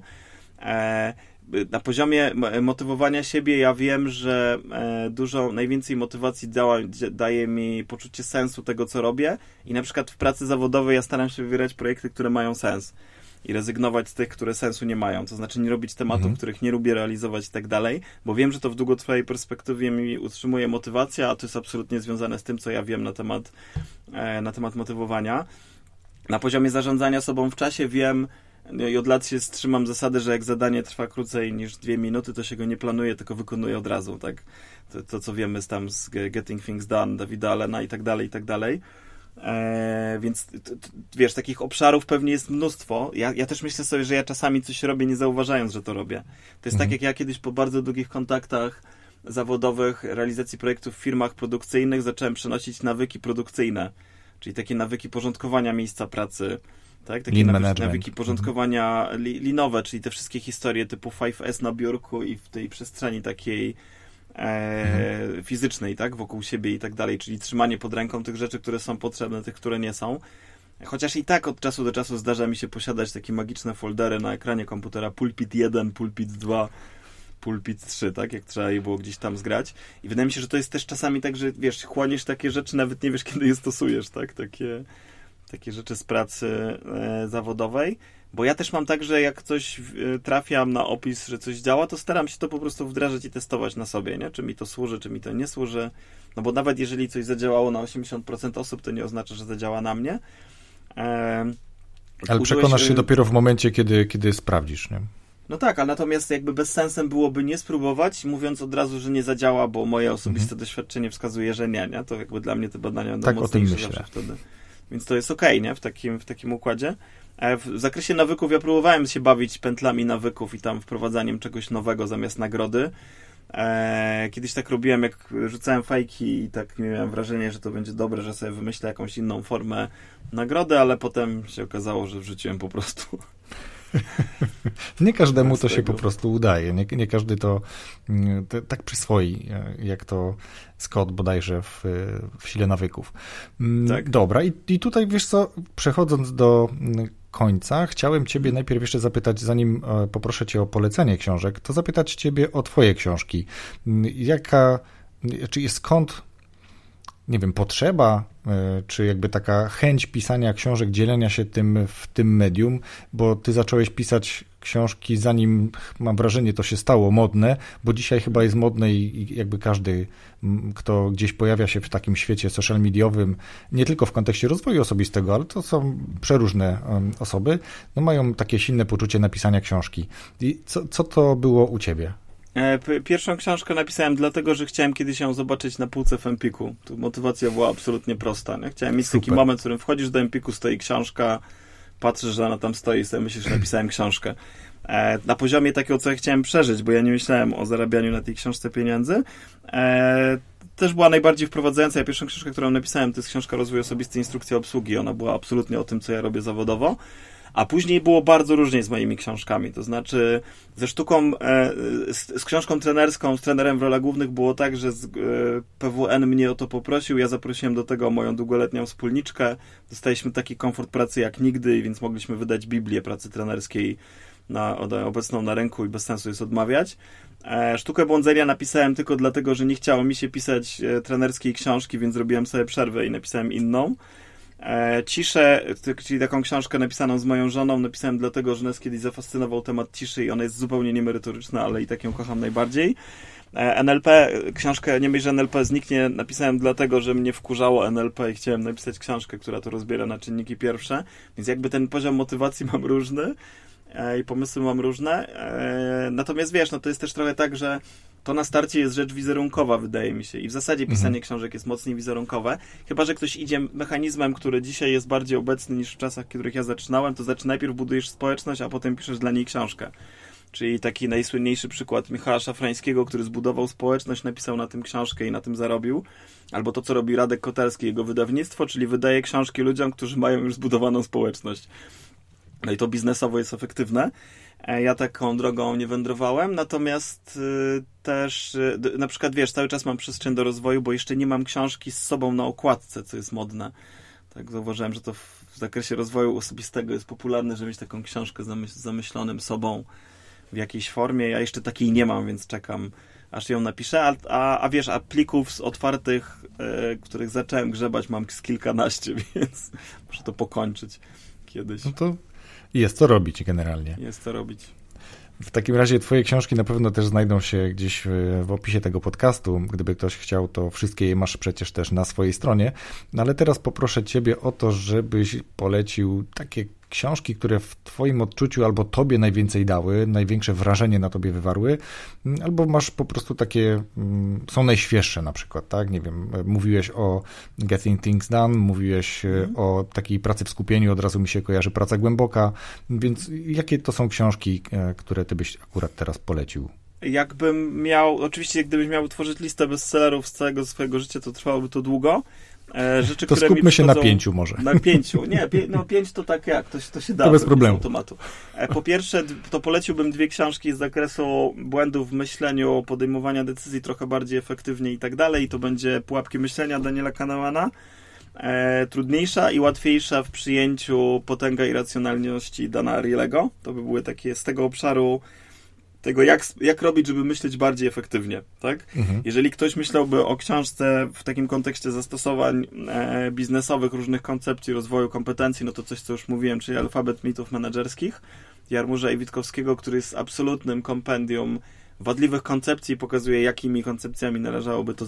Na poziomie motywowania siebie ja wiem, że najwięcej motywacji daje mi poczucie sensu tego, co robię i na przykład w pracy zawodowej ja staram się wybierać projekty, które mają sens i rezygnować z tych, które sensu nie mają. To znaczy nie robić tematów, których nie lubię realizować i tak dalej, bo wiem, że to w długotrwałej perspektywie mi utrzymuje motywacja, a to jest absolutnie związane z tym, co ja wiem na temat motywowania. Na poziomie zarządzania sobą w czasie wiem, i od lat się trzymam zasady, że jak zadanie trwa krócej niż 2 minuty, to się go nie planuje, tylko wykonuje od razu, tak? To co wiemy tam z Getting Things Done, Davida Allena i tak dalej, i tak dalej. Więc wiesz, takich obszarów pewnie jest mnóstwo. Ja też myślę sobie, że ja czasami coś robię, nie zauważając, że to robię. To jest tak, jak ja kiedyś po bardzo długich kontaktach zawodowych, realizacji projektów w firmach produkcyjnych zacząłem przenosić nawyki produkcyjne, czyli takie nawyki porządkowania miejsca pracy, tak? Takie nawyki porządkowania linowe, czyli te wszystkie historie typu 5S na biurku i w tej przestrzeni takiej fizycznej, tak? Wokół siebie i tak dalej, czyli trzymanie pod ręką tych rzeczy, które są potrzebne, tych, które nie są. Chociaż i tak od czasu do czasu zdarza mi się posiadać takie magiczne foldery na ekranie komputera, pulpit 1, pulpit 2, pulpit 3, tak? Jak trzeba je było gdzieś tam zgrać. I wydaje mi się, że to jest też czasami tak, że wiesz, chłoniesz takie rzeczy, nawet nie wiesz, kiedy je stosujesz, tak? Takie rzeczy z pracy zawodowej, bo ja też mam tak, że jak coś trafiam na opis, że coś działa, to staram się to po prostu wdrażać i testować na sobie, nie? Czy mi to służy, czy mi to nie służy, no bo nawet jeżeli coś zadziałało na 80% osób, to nie oznacza, że zadziała na mnie. Ale przekonasz się dopiero w momencie, kiedy sprawdzisz, nie? No tak, ale natomiast jakby bezsensem byłoby nie spróbować, mówiąc od razu, że nie zadziała, bo moje osobiste doświadczenie wskazuje, że nie? To jakby dla mnie te badania będą mocniejsze zawsze wtedy. Więc to jest okej, nie? W takim układzie. W zakresie nawyków ja próbowałem się bawić pętlami nawyków i tam wprowadzaniem czegoś nowego zamiast nagrody. Kiedyś tak robiłem, jak rzucałem fajki i tak miałem wrażenie, że to będzie dobre, że sobie wymyślę jakąś inną formę nagrody, ale potem się okazało, że wrzuciłem po prostu. Nie każdemu to się po prostu udaje. Nie każdy to tak przyswoi, jak to Scott bodajże w Sile nawyków. Tak. Dobra, i tutaj wiesz co, przechodząc do końca, chciałem ciebie najpierw jeszcze zapytać, zanim poproszę cię o polecenie książek, to zapytać ciebie o twoje książki. Skąd potrzeba czy jakby taka chęć pisania książek, dzielenia się tym w tym medium, bo ty zacząłeś pisać książki zanim, mam wrażenie, to się stało modne, bo dzisiaj chyba jest modne i jakby każdy, kto gdzieś pojawia się w takim świecie social mediowym, nie tylko w kontekście rozwoju osobistego, ale to są przeróżne osoby, no mają takie silne poczucie napisania książki. I co to było u ciebie? Pierwszą książkę napisałem dlatego, że chciałem kiedyś ją zobaczyć na półce w Empiku. Tu motywacja była absolutnie prosta. Nie? Chciałem mieć taki moment, w którym wchodzisz do Empiku, stoi książka, patrzysz, że ona tam stoi i sobie myślisz, że napisałem książkę. Na poziomie takiego, co ja chciałem przeżyć, bo ja nie myślałem o zarabianiu na tej książce pieniędzy. Też była najbardziej wprowadzająca. Ja pierwszą książkę, którą napisałem, to jest książka Rozwój Osobisty, Instrukcja Obsługi. Ona była absolutnie o tym, co ja robię zawodowo. A później było bardzo różnie z moimi książkami, to znaczy ze sztuką, z książką trenerską, z trenerem w rolach głównych było tak, że PWN mnie o to poprosił, ja zaprosiłem do tego moją długoletnią wspólniczkę, dostaliśmy taki komfort pracy jak nigdy, więc mogliśmy wydać Biblię pracy trenerskiej obecną na rynku i bez sensu jest odmawiać. Sztukę bądzelia napisałem tylko dlatego, że nie chciało mi się pisać trenerskiej książki, więc zrobiłem sobie przerwę i napisałem inną. Ciszę, czyli taką książkę napisaną z moją żoną, napisałem dlatego, że nas kiedyś zafascynował temat ciszy i ona jest zupełnie niemerytoryczna, ale i tak ją kocham najbardziej. NLP, książkę Nie myśl, że NLP zniknie, napisałem dlatego, że mnie wkurzało NLP i chciałem napisać książkę, która to rozbiera na czynniki pierwsze, więc jakby ten poziom motywacji mam różny i pomysły mam różne. Natomiast wiesz, no to jest też trochę tak, że to na starcie jest rzecz wizerunkowa, wydaje mi się. I w zasadzie pisanie książek jest mocniej wizerunkowe. Chyba że ktoś idzie mechanizmem, który dzisiaj jest bardziej obecny niż w czasach, w których ja zaczynałem, to znaczy najpierw budujesz społeczność, a potem piszesz dla niej książkę. Czyli taki najsłynniejszy przykład Michała Szafrańskiego, który zbudował społeczność, napisał na tym książkę i na tym zarobił. Albo to, co robi Radek Kotarski, jego wydawnictwo, czyli wydaje książki ludziom, którzy mają już zbudowaną społeczność. No i to biznesowo jest efektywne. Ja taką drogą nie wędrowałem, natomiast też, na przykład wiesz, cały czas mam przestrzeń do rozwoju, bo jeszcze nie mam książki z sobą na okładce, co jest modne. Tak zauważyłem, że to w zakresie rozwoju osobistego jest popularne, żeby mieć taką książkę z zamyślonym sobą w jakiejś formie. Ja jeszcze takiej nie mam, więc czekam, aż ją napiszę. A wiesz, plików z otwartych, których zacząłem grzebać, mam z kilkanaście, więc muszę to pokończyć kiedyś. No to... Jest co robić generalnie. Jest co robić. W takim razie twoje książki na pewno też znajdą się gdzieś w opisie tego podcastu. Gdyby ktoś chciał, to wszystkie je masz przecież też na swojej stronie. No ale teraz poproszę ciebie o to, żebyś polecił takie książki, które w twoim odczuciu albo tobie najwięcej dały, największe wrażenie na tobie wywarły, albo masz po prostu takie, są najświeższe na przykład, tak? Nie wiem, mówiłeś o Getting Things Done, mówiłeś o takiej pracy w skupieniu, od razu mi się kojarzy praca głęboka, więc jakie to są książki, które ty byś akurat teraz polecił? Jakbym miał, oczywiście gdybyś miał tworzyć listę bestsellerów z całego swojego życia, to trwałoby to długo. Rzeczy, to które skupmy się na 5 może. Na 5. Nie, 5 to tak jak, to się da. To bez problemu. Automatu. Po pierwsze, to poleciłbym 2 książki z zakresu błędów w myśleniu, podejmowania decyzji trochę bardziej efektywnie i tak dalej. To będzie Pułapki myślenia Daniela Kahnemana. Trudniejsza i łatwiejsza w przyjęciu Potęga irracjonalności Dana Ariely'ego. To by były takie z tego obszaru tego, jak robić, żeby myśleć bardziej efektywnie, tak? Jeżeli ktoś myślałby o książce w takim kontekście zastosowań biznesowych, różnych koncepcji rozwoju kompetencji, no to coś, co już mówiłem, czyli alfabet mitów menedżerskich Jarmurza i Witkowskiego, który jest absolutnym kompendium wadliwych koncepcji i pokazuje, jakimi koncepcjami należałoby to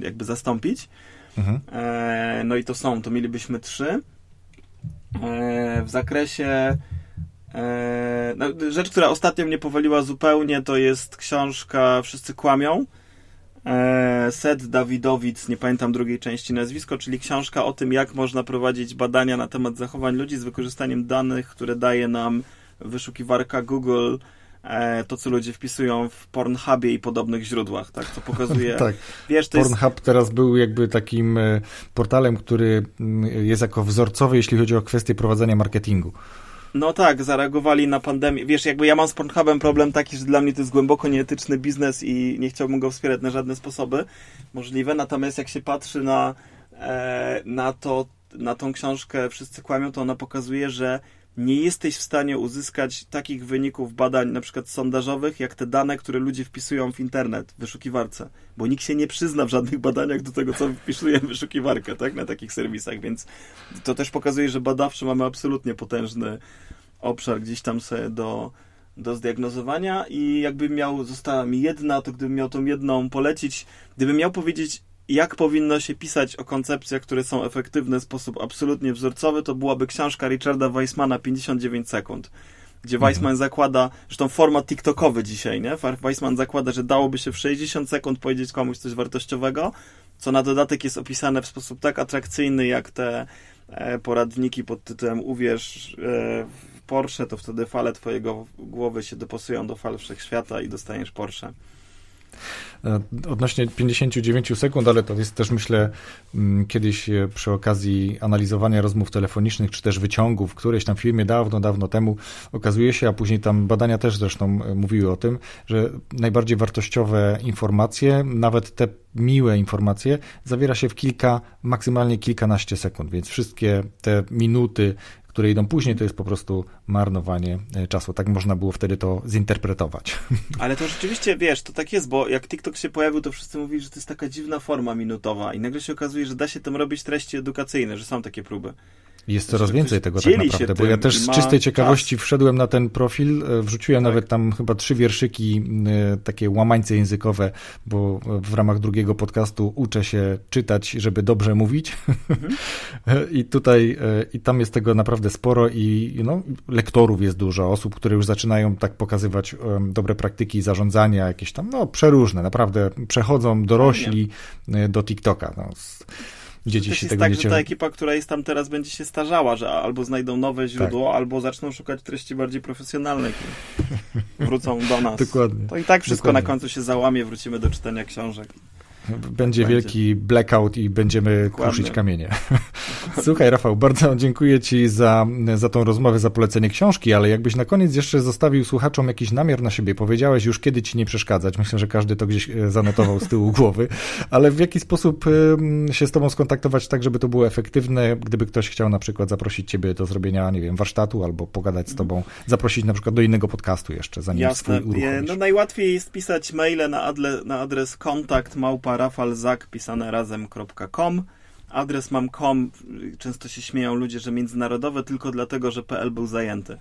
jakby zastąpić. No i to mielibyśmy 3. W zakresie rzecz, która ostatnio mnie powaliła zupełnie, to jest książka Wszyscy kłamią. Seth Dawidowic, nie pamiętam drugiej części nazwisko, czyli książka o tym, jak można prowadzić badania na temat zachowań ludzi z wykorzystaniem danych, które daje nam wyszukiwarka Google, to, co ludzie wpisują w Pornhubie i podobnych źródłach, tak? Co pokazuje... Tak. Wiesz, to Pornhub jest... teraz był jakby takim portalem, który jest jako wzorcowy, jeśli chodzi o kwestie prowadzenia marketingu. No tak, zareagowali na pandemię. Wiesz, jakby ja mam z Pornhubem problem taki, że dla mnie to jest głęboko nieetyczny biznes i nie chciałbym go wspierać na żadne sposoby możliwe. Natomiast jak się patrzy na tą książkę Wszyscy kłamią, to ona pokazuje, że nie jesteś w stanie uzyskać takich wyników badań, na przykład sondażowych, jak te dane, które ludzie wpisują w internet, w wyszukiwarce, bo nikt się nie przyzna w żadnych badaniach do tego, co wpisuje w wyszukiwarkę, tak, na takich serwisach, więc to też pokazuje, że badawczo mamy absolutnie potężny obszar gdzieś tam sobie do zdiagnozowania i jakbym miał, została mi jedna, to gdybym miał tą jedną polecić, gdybym miał powiedzieć, jak powinno się pisać o koncepcjach, które są efektywne w sposób absolutnie wzorcowy, to byłaby książka Richarda Weissmana 59 sekund, gdzie Weissman zakłada, że to format tiktokowy dzisiaj, nie? Weissman zakłada, że dałoby się w 60 sekund powiedzieć komuś coś wartościowego, co na dodatek jest opisane w sposób tak atrakcyjny, jak te poradniki pod tytułem Uwierz w Porsche, to wtedy fale twojego głowy się dopasują do fal wszechświata i dostaniesz Porsche. Odnośnie 59 sekund, ale to jest też, myślę, kiedyś przy okazji analizowania rozmów telefonicznych, czy też wyciągów w którejś tam filmie dawno, dawno temu, okazuje się, a później tam badania też zresztą mówiły o tym, że najbardziej wartościowe informacje, nawet te miłe informacje, zawiera się w kilka, maksymalnie kilkanaście sekund, więc wszystkie te minuty, które idą później, to jest po prostu marnowanie czasu. Tak można było wtedy to zinterpretować. Ale to rzeczywiście, wiesz, to tak jest, bo jak TikTok się pojawił, to wszyscy mówili, że to jest taka dziwna forma minutowa i nagle się okazuje, że da się tam robić treści edukacyjne, że są takie próby. Jest coraz więcej tego tak naprawdę, bo ja też z czystej ciekawości wszedłem na ten profil, wrzuciłem nawet tam chyba 3 wierszyki, takie łamańce językowe, bo w ramach drugiego podcastu uczę się czytać, żeby dobrze mówić. I tutaj, i tam jest tego naprawdę sporo i no, lektorów jest dużo, osób, które już zaczynają tak pokazywać dobre praktyki zarządzania, jakieś tam, no przeróżne, naprawdę przechodzą dorośli do TikToka, no. Dzieci to się jest tak, że ta ekipa, która jest tam teraz, będzie się starzała, że albo znajdą nowe źródło, tak, albo zaczną szukać treści bardziej profesjonalnych. Wrócą do nas. Dokładnie. To i tak wszystko na końcu się załamie, wrócimy do czytania książek. Będzie wielki blackout i będziemy kruszyć kamienie. Słuchaj, Rafał, bardzo dziękuję Ci za tą rozmowę, za polecenie książki, ale jakbyś na koniec jeszcze zostawił słuchaczom jakiś namiar na siebie. Powiedziałeś już, kiedy Ci nie przeszkadzać. Myślę, że każdy to gdzieś zanotował z tyłu głowy, ale w jaki sposób się z Tobą skontaktować tak, żeby to było efektywne, gdyby ktoś chciał na przykład zaprosić Ciebie do zrobienia, nie wiem, warsztatu albo pogadać z Tobą, zaprosić na przykład do innego podcastu jeszcze, zanim swój uruchomisz. No najłatwiej jest pisać maile na adres kontakt@rafalzak.com. Adres mam .com. Często się śmieją ludzie, że międzynarodowe tylko dlatego, że PL był zajęty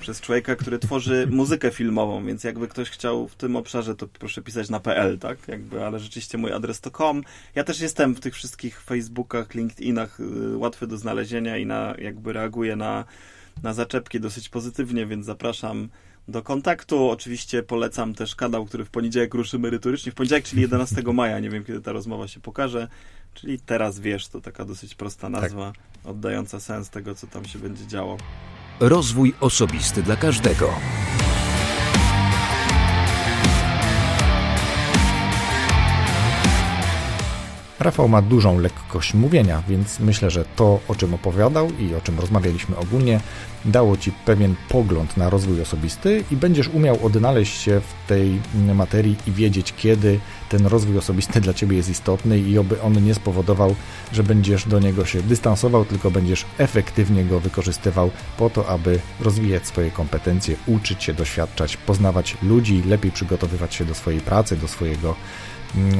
przez człowieka, który tworzy muzykę filmową, więc jakby ktoś chciał w tym obszarze, to proszę pisać na PL, tak? Jakby, ale rzeczywiście mój adres to .com. Ja też jestem w tych wszystkich Facebookach, LinkedInach, łatwy do znalezienia i na, jakby reaguję na zaczepki dosyć pozytywnie, więc zapraszam do kontaktu. Oczywiście polecam też kanał, który w poniedziałek ruszy merytorycznie. W poniedziałek, czyli 11 maja, nie wiem, kiedy ta rozmowa się pokaże, czyli Teraz wiesz, to taka dosyć prosta nazwa, tak, oddająca sens tego, co tam się będzie działo. Rozwój osobisty dla każdego. Rafał ma dużą lekkość mówienia, więc myślę, że to, o czym opowiadał i o czym rozmawialiśmy ogólnie, dało Ci pewien pogląd na rozwój osobisty i będziesz umiał odnaleźć się w tej materii i wiedzieć, kiedy ten rozwój osobisty dla Ciebie jest istotny i oby on nie spowodował, że będziesz do niego się dystansował, tylko będziesz efektywnie go wykorzystywał po to, aby rozwijać swoje kompetencje, uczyć się, doświadczać, poznawać ludzi, lepiej przygotowywać się do swojej pracy, do swojego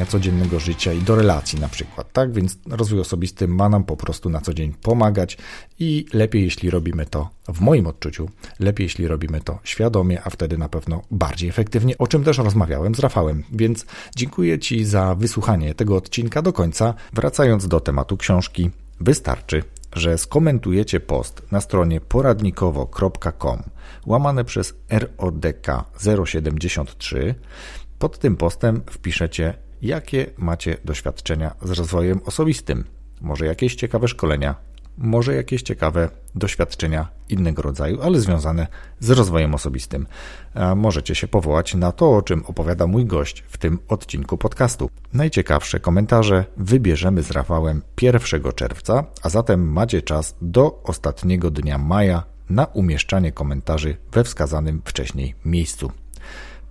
codziennego życia i do relacji na przykład, tak? Więc rozwój osobisty ma nam po prostu na co dzień pomagać i lepiej, jeśli robimy to, w moim odczuciu, lepiej, jeśli robimy to świadomie, a wtedy na pewno bardziej efektywnie, o czym też rozmawiałem z Rafałem. Więc dziękuję Ci za wysłuchanie tego odcinka do końca. Wracając do tematu książki, wystarczy, że skomentujecie post na stronie poradnikowo.com/RODK073. Pod tym postem wpiszecie, jakie macie doświadczenia z rozwojem osobistym. Może jakieś ciekawe szkolenia, może jakieś ciekawe doświadczenia innego rodzaju, ale związane z rozwojem osobistym. Możecie się powołać na to, o czym opowiada mój gość w tym odcinku podcastu. Najciekawsze komentarze wybierzemy z Rafałem 1 czerwca, a zatem macie czas do ostatniego dnia maja na umieszczanie komentarzy we wskazanym wcześniej miejscu.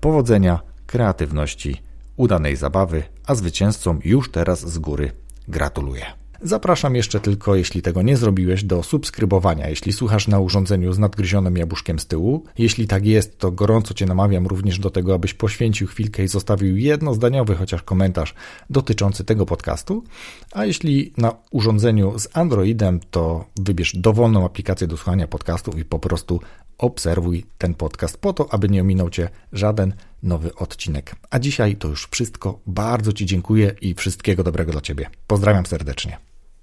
Powodzenia, kreatywności, udanej zabawy, a zwycięzcom już teraz z góry gratuluję. Zapraszam jeszcze tylko, jeśli tego nie zrobiłeś, do subskrybowania, jeśli słuchasz na urządzeniu z nadgryzionym jabłuszkiem z tyłu. Jeśli tak jest, to gorąco Cię namawiam również do tego, abyś poświęcił chwilkę i zostawił jednozdaniowy chociaż komentarz dotyczący tego podcastu. A jeśli na urządzeniu z Androidem, to wybierz dowolną aplikację do słuchania podcastów i po prostu obserwuj ten podcast po to, aby nie ominął Cię żaden nowy odcinek. A dzisiaj to już wszystko. Bardzo Ci dziękuję i wszystkiego dobrego dla Ciebie. Pozdrawiam serdecznie.